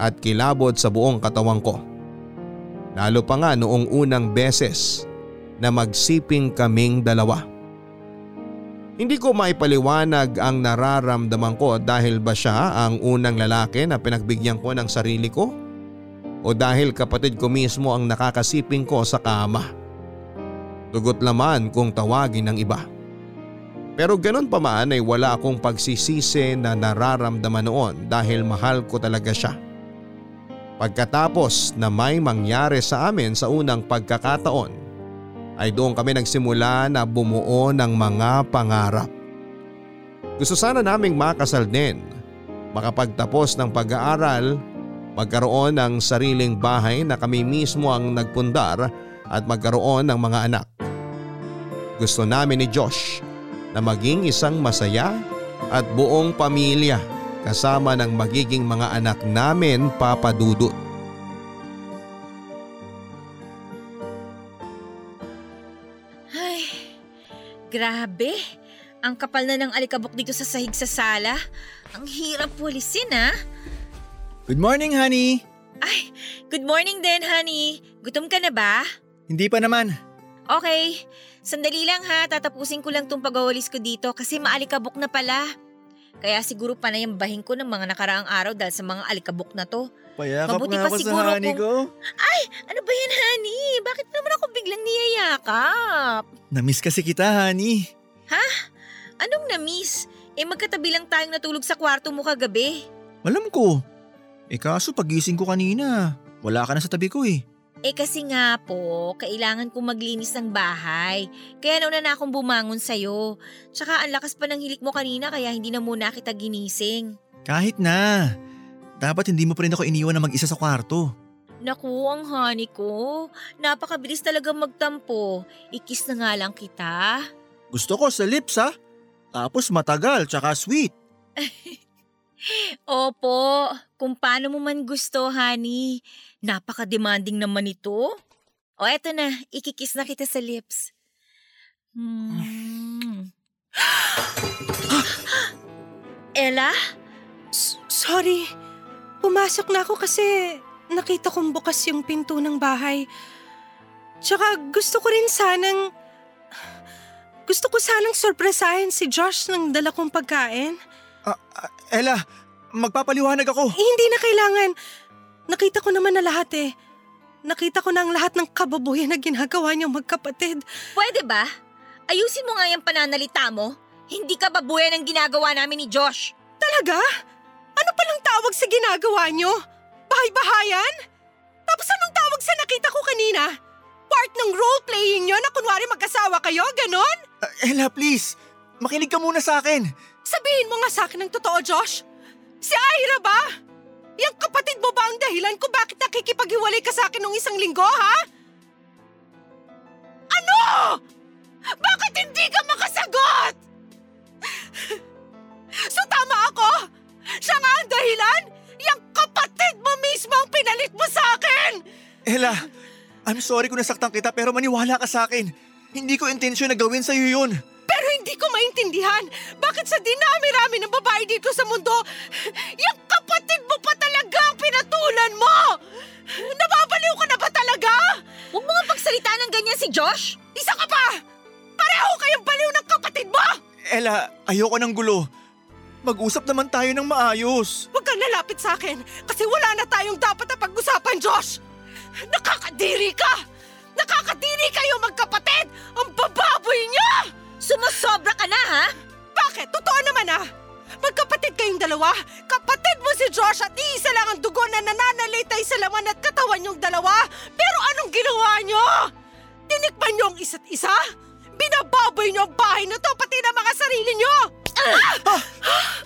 at kilabot sa buong katawan ko. Lalo pa nga noong unang beses na magsiping kaming dalawa. Hindi ko maipaliwanag ang nararamdaman ko dahil ba siya ang unang lalaki na pinagbigyan ko ng sarili ko? O dahil kapatid ko mismo ang nakakasiping ko sa kama? Dugot laman kung tawagin ng iba. Pero ganun pa man ay wala akong pagsisisi na nararamdaman noon dahil mahal ko talaga siya. Pagkatapos na may mangyari sa amin sa unang pagkakataon, ay doon kami nagsimula na bumuo ng mga pangarap. Gusto sana naming makasal din, makapagtapos ng pag-aaral, magkaroon ng sariling bahay na kami mismo ang nagpundar at magkaroon ng mga anak. Gusto namin ni Josh na maging isang masaya at buong pamilya. kasama ng magiging mga anak namin, Papa Dudut. Ay, grabe. Ang kapal na ng alikabok dito sa sahig sa sala. Ang hirap pulisin, ha? Good morning, honey. Ay, good morning din, honey. Gutom ka na ba? Hindi pa naman. Okay, sandali lang ha. Tatapusin ko lang itong pagwawalis ko dito kasi maalikabok na pala. Kaya siguro panay ang bahing ko ng mga nakaraang araw dahil sa mga alikabok na to. Payakap nga ako sa honey ko. Ay, ano ba yan, honey? Bakit naman ako biglang niyayakap? Namiss kasi kita, honey. Ha? Anong namiss? Eh magkatabi lang tayong natulog sa kwarto mo kagabi. Alam ko. Eh kaso pagising ko kanina, wala ka na sa tabi ko eh. Eh kasi nga po, kailangan kong maglinis ng bahay. Kaya nauna na akong bumangon sa'yo. Tsaka ang lakas pa ng hilik mo kanina kaya hindi na muna kita ginising. Kahit na. Dapat hindi mo pa rin ako iniwan na mag-isa sa kwarto. Naku, ang honey ko. Napakabilis talaga magtampo. Ikis na nga lang kita. Gusto ko sa lips ha. Tapos matagal tsaka sweet. Opo, kung paano mo man gusto, honey. Napaka-demanding naman ito. O eto na, ikikiss na kita sa lips. Ella? Sorry, pumasok na ako kasi nakita kong bukas yung pinto ng bahay. Tsaka gusto ko sanang sorpresahin si Josh ng dala kong pagkain. Ella, magpapaliwanag ako. Eh, hindi na kailangan. Nakita ko naman na lahat eh. Nakita ko na ang lahat ng kababoyan na ginagawa niyong magkapatid. Pwede ba? Ayusin mo nga yung pananalita mo. Hindi kababoyan ang ginagawa namin ni Josh. Talaga? Ano palang tawag sa ginagawa niyo? Bahay-bahayan? Tapos anong tawag sa nakita ko kanina? Part ng role-playing niyo na kunwari mag-asawa kayo? Ganon? Ella, please. Makinig ka muna sa akin. Sabihin mo nga sa akin ang totoo, Josh. Si Ayra ba? Yang kapatid mo ba ang dahilan kung bakit nakikipaghiwalay ka sa akin noong 1 linggo, ha? Ano? Bakit hindi ka makasagot? So tama ako? Siya nga ang dahilan? Yang kapatid mo mismo ang pinalit mo sa akin! Ella, I'm sorry kung nasaktan kita pero maniwala ka sa akin. Hindi ko intensyon na gawin sa'yo yun. Pero hindi ko maintindihan bakit sa dinami-rami ng babae dito sa mundo, yung kapatid mo pa talaga ang pinatulan mo! Nababaliw ka na ba talaga? Huwag mo nga pagsalita ng ganyan si Josh! Isa ka pa! Pareho kayong baliw ng kapatid mo! Ella, ayoko ng gulo. Mag-usap naman tayo ng maayos. Huwag kang lalapit sa akin kasi wala na tayong dapat na pag-usapan, Josh! Nakakadiri ka! Nakakadiri kayo magkapatid! Ang bababoy niya! Sumusobra ka na, ha? Bakit? Totoo naman, ha? Magkapatid kayong dalawa. Kapatid mo si Josh at iisa lang ang dugo na nananalitay sa laman at katawan yung dalawa. Pero anong ginawa nyo? Tinikman nyo ang isa't isa? Binababoy nyo ang bahay na to, pati na mga sarili nyo!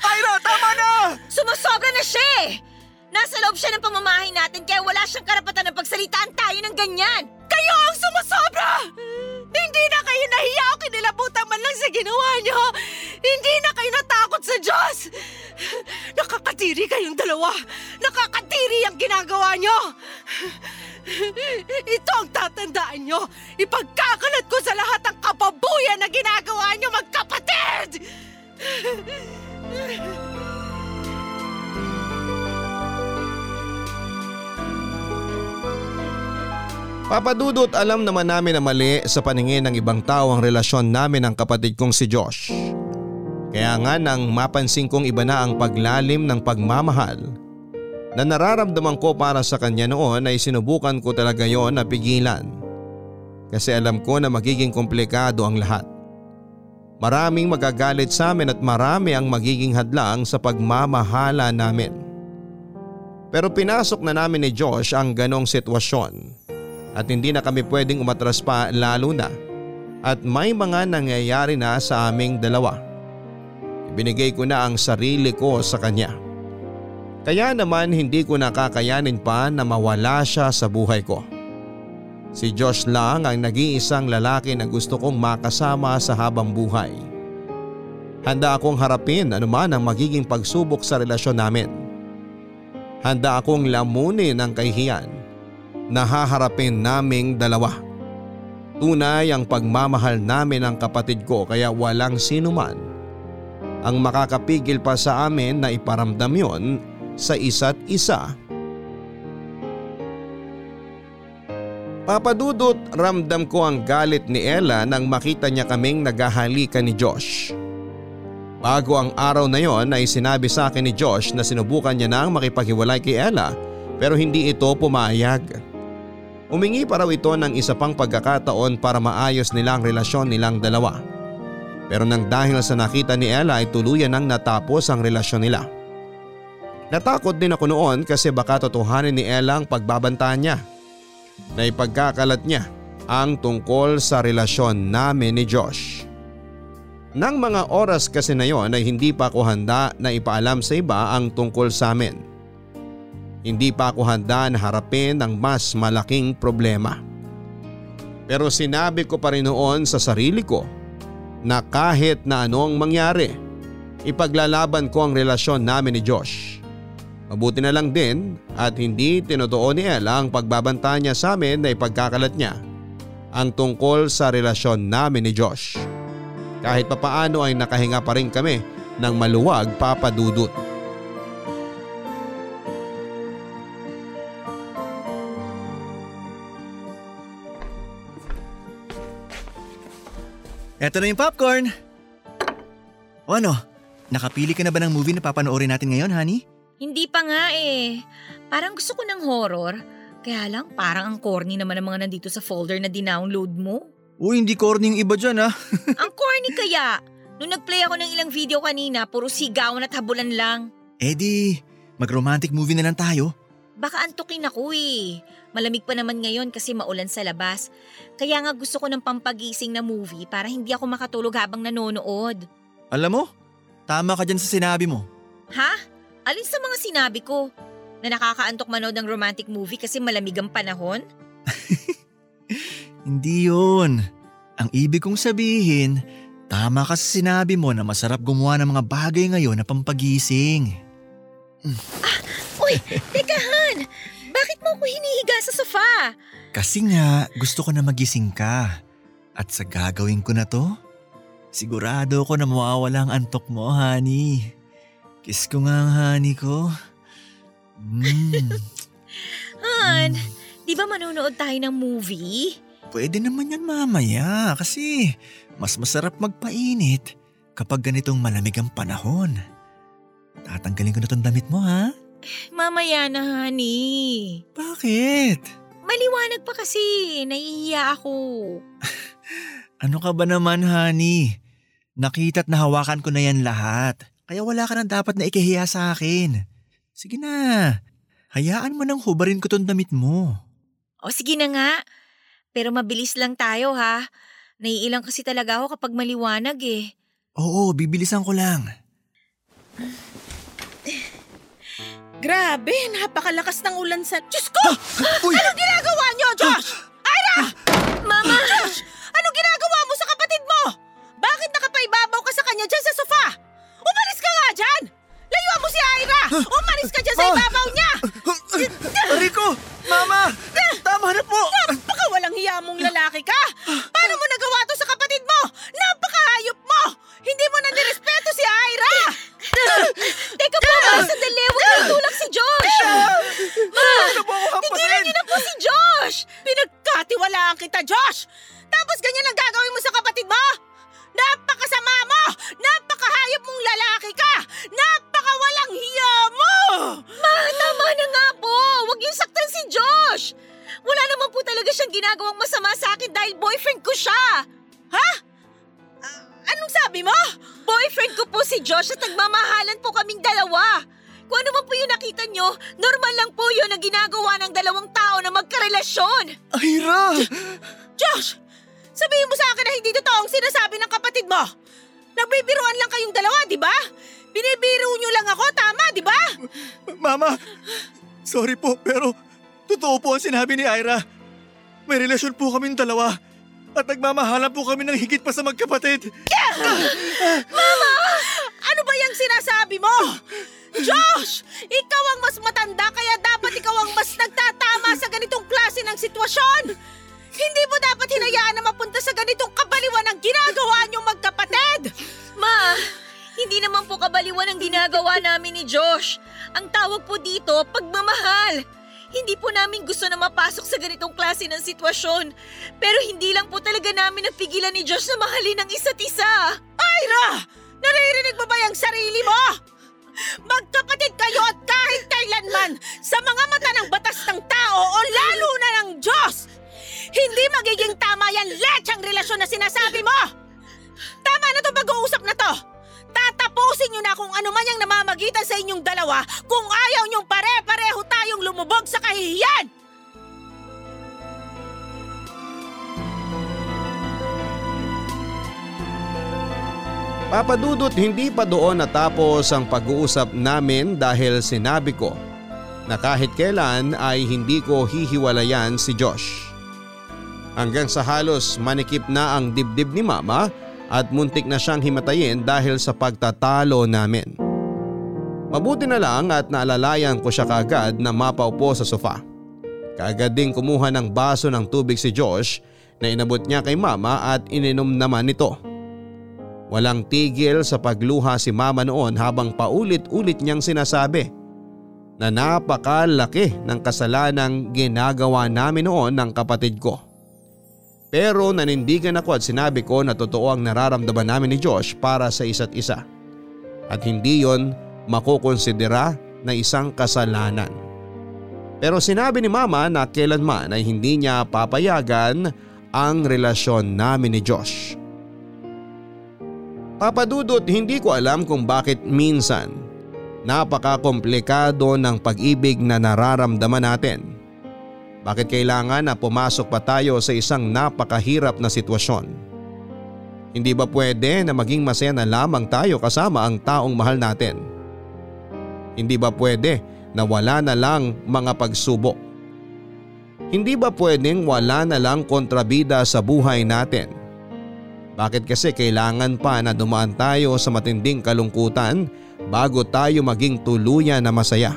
Ayra, tama na! Sumusobra na siya, eh! Nasa loob siya ng pamamahay natin kaya wala siyang karapatan na pagsalitaan tayo ng ganyan! Kayo ang sumusobra! Hindi na kayo nahiya o kinilabutan man lang sa ginawa niyo. Hindi na kayo natakot sa Diyos. Nakakadiri kayong dalawa. Nakakadiri ang ginagawa niyo. Ito ang tatandaan niyo. Ipagkakalat ko sa lahat ang kababuyan na ginagawa niyo magkapatid. Papa Dudut, alam naman namin na mali sa paningin ng ibang tao ang relasyon namin ng kapatid kong si Josh. Kaya nga nang mapansin kong iba na ang paglalim ng pagmamahal na nararamdaman ko para sa kanya noon ay sinubukan ko talaga yon na pigilan. Kasi alam ko na magiging komplikado ang lahat. Maraming magagalit sa amin at marami ang magiging hadlang sa pagmamahala namin. Pero pinasok na namin ni Josh ang ganong sitwasyon. At hindi na kami pwedeng umatras pa lalo na at may mga nangyayari na sa aming dalawa. Ibinigay ko na ang sarili ko sa kanya. Kaya naman hindi ko nakakayanin pa na mawala siya sa buhay ko. Si Josh lang ang nag-iisang lalaki na gusto kong makasama sa habang buhay. Handa akong harapin anuman ang magiging pagsubok sa relasyon namin. Handa akong lamunin ang kahihiyan na haharapin naming dalawa. Tunay ang pagmamahal namin ng kapatid ko kaya walang sinuman ang makakapigil pa sa amin na iparamdam yon sa isa't isa. Papa Dudut, ramdam ko ang galit ni Ella nang makita niya kaming naghahalikan ni Josh. Bago ang araw na yon ay sinabi sa akin ni Josh na sinubukan niya nang makipaghiwalay kay Ella pero hindi ito pumayag. Humingi pa raw ito ng isa pang pagkakataon para maayos nilang relasyon nilang dalawa. Pero nang dahil sa nakita ni Ella ay tuluyan nang natapos ang relasyon nila. Natakot din ako noon kasi baka totohanin ni Ella ang pagbabanta niya na ipagkakalat niya ang tungkol sa relasyon namin ni Josh. Nang mga oras kasi na yon ay hindi pa ako handa na ipaalam sa iba ang tungkol sa amin. Hindi pa ako handa na harapin ang mas malaking problema. Pero sinabi ko pa rin noon sa sarili ko na kahit na anong mangyari, ipaglalaban ko ang relasyon namin ni Josh. Mabuti na lang din at hindi tinutuon ni Ella ang pagbabanta niya sa amin na ipagkakalat niya ang tungkol sa relasyon namin ni Josh. Kahit papaano ay nakahinga pa rin kami ng maluwag, Papa Dudut. Eto na yung popcorn! O ano, nakapili ka na ba ng movie na papanoorin natin ngayon, honey? Hindi pa nga eh. Parang gusto ko ng horror. Kaya lang parang ang corny naman ang mga nandito sa folder na dinownload mo. Uy, hindi corny yung iba dyan ha. Ang corny kaya. Nung nagplay ako ng ilang video kanina, puro sigawan at habulan lang. Eddie, mag-romantic movie na lang tayo. Baka antukin ako eh. Malamig pa naman ngayon kasi maulan sa labas. Kaya nga gusto ko ng pampagising na movie para hindi ako makatulog habang nanonood. Alam mo, tama ka dyan sa sinabi mo. Ha? Alin sa mga sinabi ko? Na nakakaantok manood ng romantic movie kasi malamig ang panahon? Hindi yun. Ang ibig kong sabihin, tama ka sa sinabi mo na masarap gumawa ng mga bagay ngayon na pampagising. Ah! Uy! Teka, Han! Bakit mo ako hinihiga sa sofa? Kasi nga gusto ko na magising ka. At sa gagawin ko na to, sigurado ko na mawawala ang antok mo, honey. Kiss ko nga ang honey ko. Han, di ba manonood tayo ng movie? Pwede naman yan mamaya kasi mas masarap magpainit kapag ganitong malamig ang panahon. Tatanggalin ko na tong damit mo ha? Mamaya na honey. Bakit? Maliwanag pa kasi, nahihiya ako. Ano ka ba naman honey? Nakita't nahawakan ko na yan lahat. Kaya wala ka nang dapat na ikahiya sa akin. Sige na, hayaan mo nang hubarin ko tong damit mo. O sige na nga, pero mabilis lang tayo ha. Naiilang kasi talaga ako kapag maliwanag eh. Oo, bibilisan ko lang. Grabe, napakalakas ng ulan sa... Diyos ko! Anong ginagawa niyo, Josh? Ayra! Mama! Josh, anong ginagawa mo sa kapatid mo? Bakit nakapaibabaw ka sa kanya dyan sa sofa? Umalis ka nga dyan! Layuan mo si Ayra! Umalis ka dyan sa ibabaw niya! Rico! Mama! Tama na po! Napakawalang hiya mong lalaki ka! Paano mo nagawa to sa kapatid mo? Napakahayop mo! Hindi mo na nirespeto si Ayra! Teka po, sandali! Huwag na tulak si Josh! Ma! Tigilan niyo na po si Josh! Pinagkatiwalaan kita, Josh! Tapos ganyan ang gagawin mo sa kapatid mo? Napakasama mo! Napakahayop mong lalaki ka! Napakawalang hiya mo! Ma, tama na nga po! Huwag yung saktan si Josh! Wala naman po talaga siyang ginagawang masama sa akin dahil boyfriend ko siya! Ha? Anong sabi mo? Boyfriend ko po si Josh at nagmamahalan po kaming dalawa. Kung ano man po yung nakita nyo, normal lang po yun ang ginagawa ng dalawang tao na magkarelasyon. Ayra! Josh! Sabihin mo sa akin na hindi totoong sinasabi ng kapatid mo. Nagbibiruan lang kayong dalawa, di ba? Binibiro nyo lang ako, tama, di ba? Mama, sorry po pero totoo po ang sinabi ni Ayra. May relasyon po kaming dalawa at nagmamahalan po kami ng higit pa sa magkapatid. Mama! ang sinasabi mo? Josh, ikaw ang mas matanda kaya dapat ikaw ang mas nagtatama sa ganitong klase ng sitwasyon. Hindi mo dapat hinayaan na mapunta sa ganitong kabaliwan ang ginagawa niyong magkapatid. Ma, hindi naman po kabaliwan ang ginagawa namin ni Josh. Ang tawag po dito, pagmamahal. Hindi po namin gusto na mapasok sa ganitong klase ng sitwasyon. Pero hindi lang po talaga namin napigilan ni Josh na mahalin ang isa't isa. Ayra! Naririnig mo ba yung sarili mo? Magkapatid kayo at kahit kailanman sa mga mata ng batas ng tao o lalo na ng Diyos, hindi magiging tama yan lechang relasyon na sinasabi mo. Tama na to pag-uusap na to. Tatapusin nyo na kung ano man yung namamagitan sa inyong dalawa kung ayaw nyong pare-pareho tayong lumubog sa kahihiyan. Papa Dudut, hindi pa doon natapos ang pag-uusap namin dahil sinabi ko na kahit kailan ay hindi ko hihiwalayan si Josh. Hanggang sa halos manikip na ang dibdib ni Mama at muntik na siyang himatayin dahil sa pagtatalo namin. Mabuti na lang at naalalayan ko siya kaagad na mapaupo sa sofa. Kaagad ding kumuha ng baso ng tubig si Josh na inabot niya kay Mama at ininom naman nito. Walang tigil sa pagluha si Mama noon habang paulit-ulit niyang sinasabi na napakalaki ng kasalanang ginagawa namin noon ng kapatid ko. Pero nanindigan ako at sinabi ko na totoo ang nararamdaman namin ni Josh para sa isa't isa at hindi yon makukonsidera na isang kasalanan. Pero sinabi ni Mama na kailanman ay hindi niya papayagan ang relasyon namin ni Josh. Papa Dudut, hindi ko alam kung bakit minsan napaka-komplikado ng pag-ibig na nararamdaman natin. Bakit kailangan na pumasok pa tayo sa isang napakahirap na sitwasyon? Hindi ba pwede na maging masaya na lamang tayo kasama ang taong mahal natin? Hindi ba pwede na wala na lang mga pagsubok? Hindi ba pwedeng wala na lang kontrabida sa buhay natin? Bakit kasi kailangan pa na dumaan tayo sa matinding kalungkutan bago tayo maging tuluyan na masaya?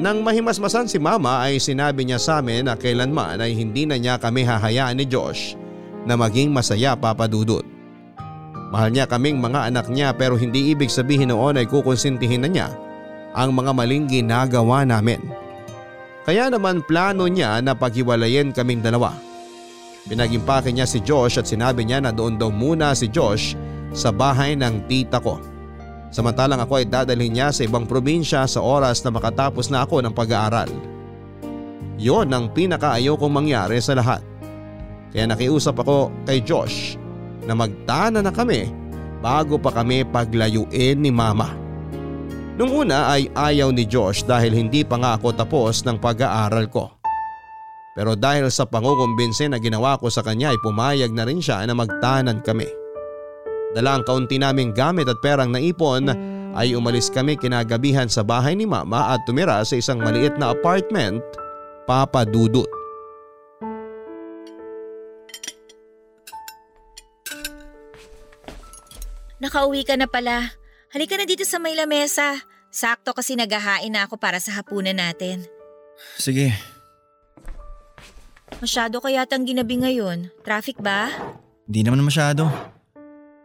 Nang mahimasmasan si Mama ay sinabi niya sa amin na kailanman ay hindi na niya kami hahayaan ni Josh na maging masaya, Papa Dudut. Mahal niya kaming mga anak niya pero hindi ibig sabihin noon ay kukonsintihin na niya ang mga maling ginagawa namin. Kaya naman plano niya na paghiwalayin kaming dalawa. Pinagimpake niya si Josh at sinabi niya na doon daw muna si Josh sa bahay ng tita ko. Samantalang ako ay dadalhin niya sa ibang probinsya sa oras na makatapos na ako ng pag-aaral. Yon ang pinakaayaw kong mangyari sa lahat. Kaya nakiusap ako kay Josh na magtana na kami bago pa kami paglayuin ni Mama. Nung una ay ayaw ni Josh dahil hindi pa nga ako tapos ng pag-aaral ko. Pero dahil sa pangungumbinse na ginawa ko sa kanya ay pumayag na rin siya na magtanan kami. Dala ang kaunti naming gamit at perang naipon ay umalis kami kinagabihan sa bahay ni Mama at tumira sa isang maliit na apartment, Papa Dudut. Nakauwi ka na pala. Halika na dito sa may lamesa. Sakto kasi naghahain na ako para sa hapunan natin. Sige. Masyado kayatang ginabi ngayon. Traffic ba? Hindi naman masyado.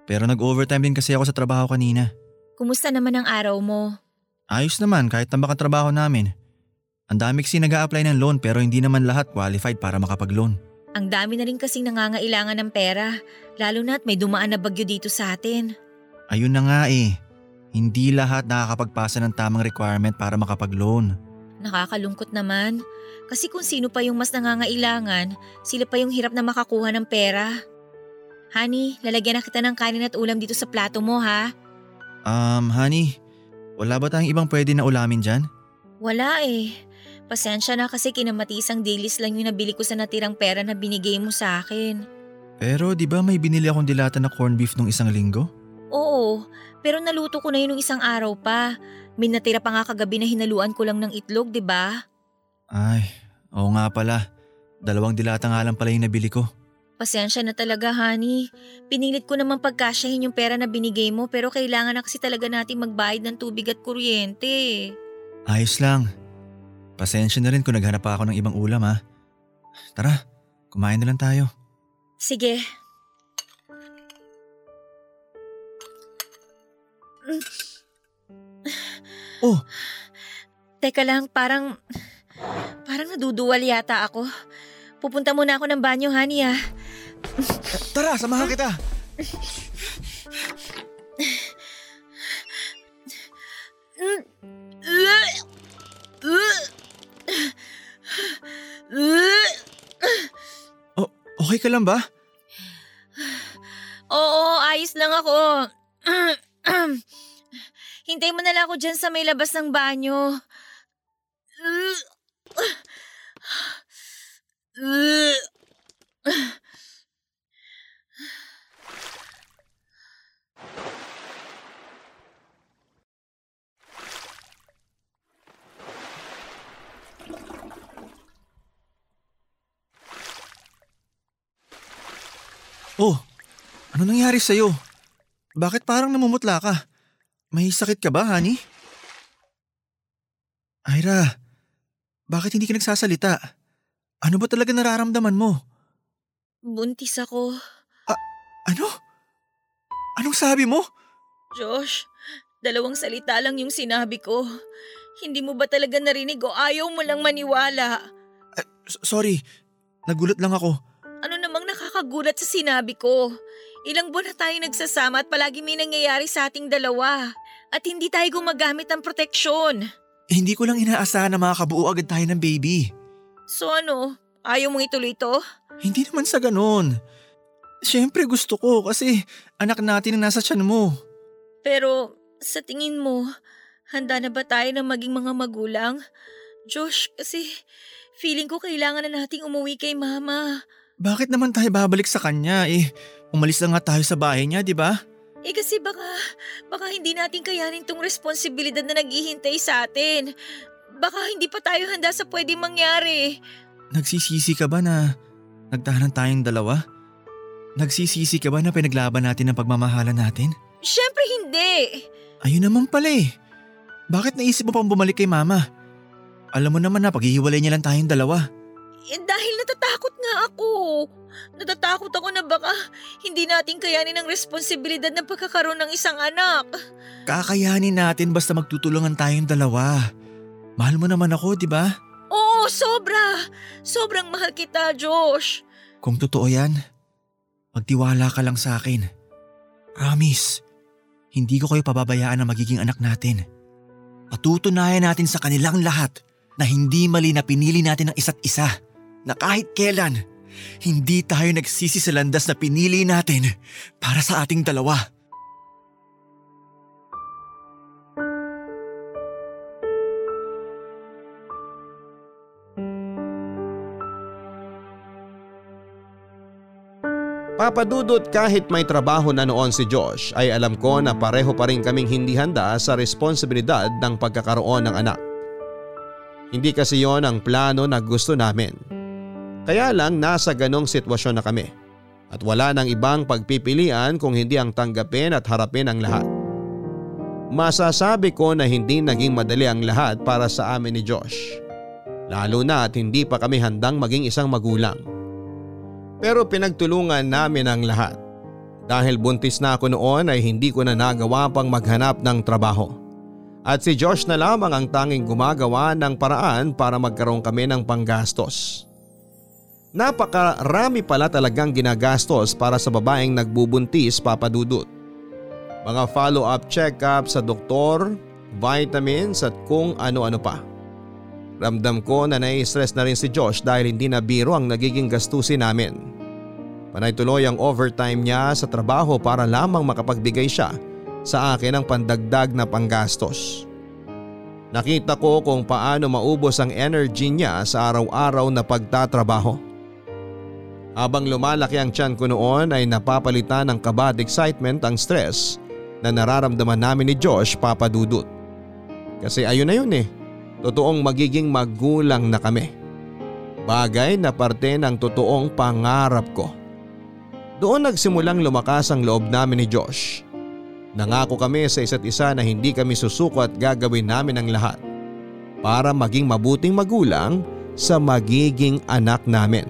Pero nag-overtime din kasi ako sa trabaho kanina. Kumusta naman ang araw mo? Ayos naman kahit tambak ang trabaho namin. Ang dami kasi nag-a-apply ng loan pero hindi naman lahat qualified para makapag-loan. Ang dami na rin kasing nangangailangan ng pera. Lalo na at may dumaan na bagyo dito sa atin. Ayun na nga eh. Hindi lahat nakakapagpasa ng tamang requirement para makapag-loan. Nakakalungkot naman. Kasi kung sino pa yung mas nangangailangan, sila pa yung hirap na makakuha ng pera. Honey, lalagyan na kita ng kanin at ulam dito sa plato mo ha. Honey, wala ba tayong ibang pwede na ulamin dyan? Wala eh. Pasensya na kasi kinamatisang dilis lang yung nabili ko sa natirang pera na binigay mo sa akin. Pero di ba may binili akong dilata na corned beef nung isang linggo? Oo, pero naluto ko na yun nung isang araw pa. May natira pa nga kagabi na hinaluan ko lang ng itlog, di ba? Ay, oo nga pala. Dalawang dilata nga lang pala yung nabili ko. Pasensya na talaga, honey. Pinilit ko naman pagkasyahin yung pera na binigay mo pero kailangan na kasi talaga natin magbayad ng tubig at kuryente. Ayos lang. Pasensya na rin kung naghanap pa ako ng ibang ulam, ha. Tara, kumain na lang tayo. Sige. Oh! Teka lang, parang naduduwal yata ako. Pupunta muna ako ng banyo, honey, ha. Tara, samahan kita. Okay ka lang ba? Oo, ayos lang ako. Hintay mo na lang ako dyan sa may labas ng banyo. Oh, ano nangyari sa'yo? Bakit parang namumutla ka? May sakit ka ba, honey? Ayra, bakit hindi ka nagsasalita? Ano ba talaga nararamdaman mo? Buntis ako. Ano? Anong sabi mo? Josh, 2 salita lang yung sinabi ko. Hindi mo ba talaga narinig o ayaw mo lang maniwala? Sorry, nagulat lang ako. Ano namang nakakagulat sa sinabi ko? Ilang buwan na tayo nagsasama at palagi may nangyayari sa ating dalawa. At hindi tayo gumagamit ng proteksyon. Hindi ko lang inaasahan na makakabuo agad tayo ng baby. So ano, ayaw mong ituloy ito? Hindi naman sa ganun. Siyempre gusto ko kasi anak natin ang nasa tiyan mo. Pero sa tingin mo, handa na ba tayo na maging mga magulang? Josh, kasi feeling ko kailangan na nating umuwi kay mama. Bakit naman tayo babalik sa kanya? Umalis na nga tayo sa bahay niya, di ba? Kasi baka hindi natin kayanin tong responsibilidad na naghihintay sa atin. Baka hindi pa tayo handa sa pwedeng mangyari. Nagsisisi ka ba na nagtahanan tayong dalawa? Nagsisisi ka ba na pinaglaban natin ang pagmamahalan natin? Siyempre hindi! Ayun naman pala . Bakit naisip mo pang bumalik kay mama? Alam mo naman na paghihiwalay niya lang tayong dalawa. Dahil natatakot nga ako. Natatakot ako na baka hindi natin kayanin ang responsibilidad ng pagkakaroon ng isang anak. Kakayanin natin basta magtutulungan tayong dalawa. Mahal mo naman ako, di ba? Oo, sobra. Sobrang mahal kita, Josh. Kung totoo yan, magtiwala ka lang sa akin. Promise, hindi ko kayo pababayaan na magiging anak natin. Patutunayan natin sa kanilang lahat na hindi mali na pinili natin ang isa't isa. Na kahit kailan, hindi tayo nagsisi sa landas na pinili natin para sa ating dalawa. Papadudot, kahit may trabaho na noon si Josh ay alam ko na pareho pa rin kaming hindi handa sa responsibilidad ng pagkakaroon ng anak. Hindi kasi yon ang plano na gusto namin. Kaya lang nasa ganong sitwasyon na kami at wala nang ibang pagpipilian kung hindi ang tanggapin at harapin ang lahat. Masasabi ko na hindi naging madali ang lahat para sa amin ni Josh. Lalo na at hindi pa kami handang maging isang magulang. Pero pinagtulungan namin ang lahat. Dahil buntis na ako noon ay hindi ko na nagawa pang maghanap ng trabaho. At si Josh na lamang ang tanging gumagawa ng paraan para magkaroon kami ng panggastos. Napakarami pala talagang ginagastos para sa babaeng nagbubuntis, Papa Dudut. Mga follow-up check-up sa doktor, vitamins at kung ano-ano pa. Ramdam ko na nai-stress na rin si Josh dahil hindi na biro ang nagiging gastusin namin. Panay-tuloy ang overtime niya sa trabaho para lamang makapagbigay siya sa akin ng pandagdag na panggastos. Nakita ko kung paano maubos ang energy niya sa araw-araw na pagtatrabaho. Habang lumalaki ang tiyan ko noon ay napapalitan ng kaba at excitement ang stress na nararamdaman namin ni Josh, Papa Dudut. Kasi ayun na yun . Totoong magiging magulang na kami. Bagay na parte ng totoong pangarap ko Doon nagsimulang lumakas ang loob namin ni Josh. Nangako kami sa isa't isa na hindi kami susuko at gagawin namin ang lahat para maging mabuting magulang sa magiging anak namin.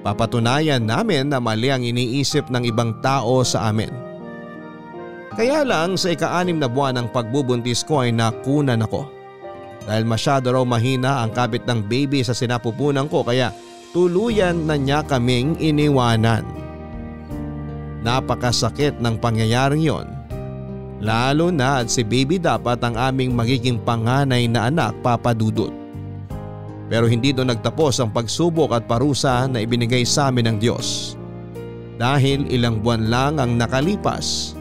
Papatunayan namin na mali ang iniisip ng ibang tao sa amin. Kaya lang sa ika-6 na buwan ng pagbubuntis ko ay nakunan ako. Dahil masyado raw mahina ang kabit ng baby sa sinapupunan ko kaya tuluyan na niya kaming iniwanan. Napakasakit ng pangyayaring yon. Lalo na at si baby dapat ang aming magiging panganay na anak, Papa Dudut. Pero hindi doon nagtapos ang pagsubok at parusa na ibinigay sa amin ng Diyos. Dahil ilang buwan lang ang nakalipas.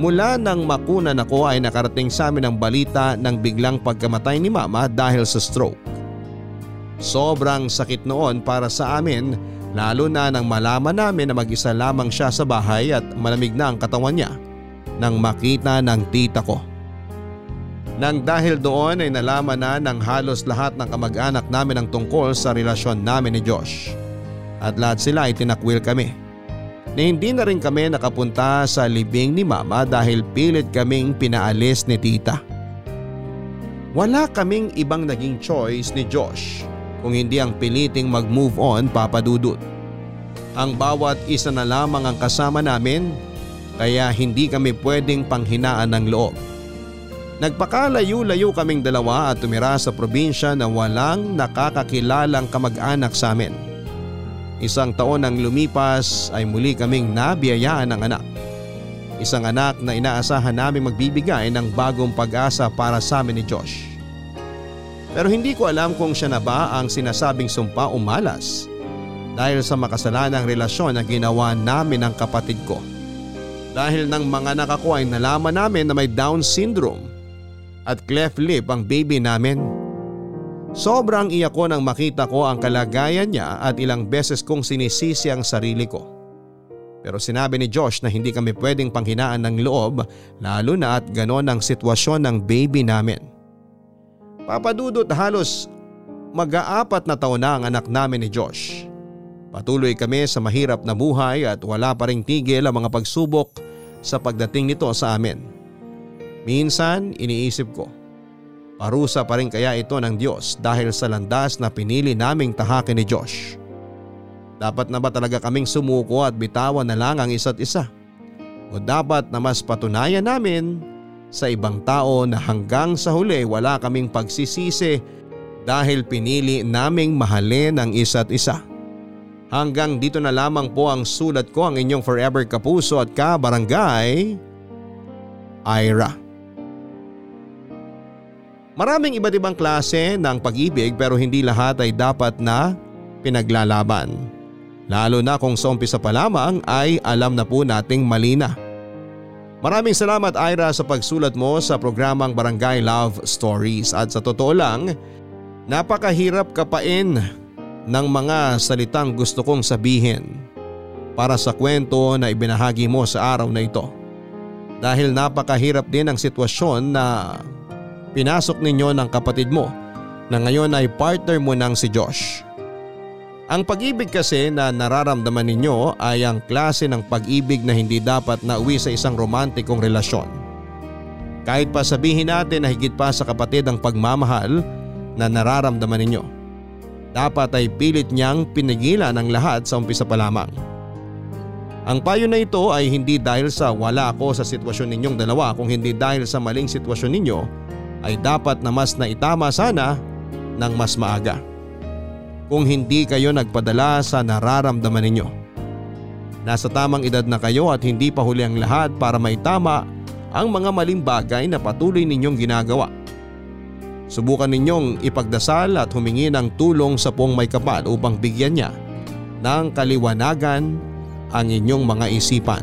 Mula nang makunan ako ay nakarating sa amin ang balita ng biglang pagkamatay ni Mama dahil sa stroke. Sobrang sakit noon para sa amin, lalo na nang malaman namin na mag-isa lamang siya sa bahay at malamig na ang katawan niya nang makita ng tita ko. Nang dahil doon ay nalaman na ng halos lahat ng kamag-anak namin ang tungkol sa relasyon namin ni Josh. At lahat sila ay tinakwil kami na hindi na rin kami nakapunta sa libing ni Mama dahil pilit kaming pinaalis ni Tita. Wala kaming ibang naging choice ni Josh kung hindi ang piliting mag-move on, Papa Dudut. Ang bawat isa na lamang ang kasama namin kaya hindi kami pwedeng panghinaan ng loob. Nagpakalayo-layo kaming dalawa at tumira sa probinsya na walang nakakakilalang kamag-anak sa amin. Isang taon ang lumipas ay muli kaming nabiyayaan ng anak. Isang anak na inaasahan naming magbibigay ng bagong pag-asa para sa amin ni Josh. Pero hindi ko alam kung siya na ba ang sinasabing sumpa o malas dahil sa makasalanang relasyon na ginawa namin ng kapatid ko. Dahil ng mga anak ko ay nalaman namin na may Down syndrome at cleft lip ang baby namin. Sobrang iyak ko nang makita ko ang kalagayan niya at ilang beses kong sinisisi ang sarili ko. Pero sinabi ni Josh na hindi kami pwedeng panghinaan ng loob lalo na at ganon ang sitwasyon ng baby namin. Papa Dudut, halos mag-aapat na taon na ang anak namin ni Josh. Patuloy kami sa mahirap na buhay at wala pa ring tigil ang mga pagsubok sa pagdating nito sa amin. Minsan iniisip ko, parusa pa rin kaya ito ng Diyos dahil sa landas na pinili naming tahakin ni Josh? Dapat na ba talaga kaming sumuko at bitawan na lang ang isa't isa? O dapat na mas patunayan namin sa ibang tao na hanggang sa huli wala kaming pagsisisi dahil pinili naming mahalin ang isa't isa? Hanggang dito na lamang po ang sulat ko, ang inyong forever kapuso at kabarangay, Ayra. Maraming iba't ibang klase ng pag-ibig pero hindi lahat ay dapat na pinaglalaban. Lalo na kung sa umpisa pa lamang ay alam na po nating mali na. Maraming salamat, Ayra, sa pagsulat mo sa programang Barangay Love Stories. At sa totoo lang, napakahirap kapain ng mga salitang gusto kong sabihin para sa kwento na ibinahagi mo sa araw na ito. Dahil napakahirap din ang sitwasyon na pinasok ninyo ng kapatid mo na ngayon ay partner mo ng si Josh. Ang pag-ibig kasi na nararamdaman ninyo ay ang klase ng pag-ibig na hindi dapat nauwi sa isang romantikong relasyon. Kahit pa sabihin natin na higit pa sa kapatid ang pagmamahal na nararamdaman ninyo, dapat ay pilit niyang pinigilan ang lahat sa umpisa pa lamang. Ang payo na ito ay hindi dahil sa wala ako sa sitwasyon ninyong dalawa, kung hindi dahil sa maling sitwasyon ninyo ay dapat na mas naitama sana ng mas maaga. Kung hindi kayo nagpadala sa nararamdaman ninyo. Nasa tamang edad na kayo at hindi pa huli ang lahat para maitama ang mga maling bagay na patuloy ninyong ginagawa. Subukan ninyong ipagdasal at humingi ng tulong sa Pong May Kapal upang bigyan niya ng kaliwanagan ang inyong mga isipan.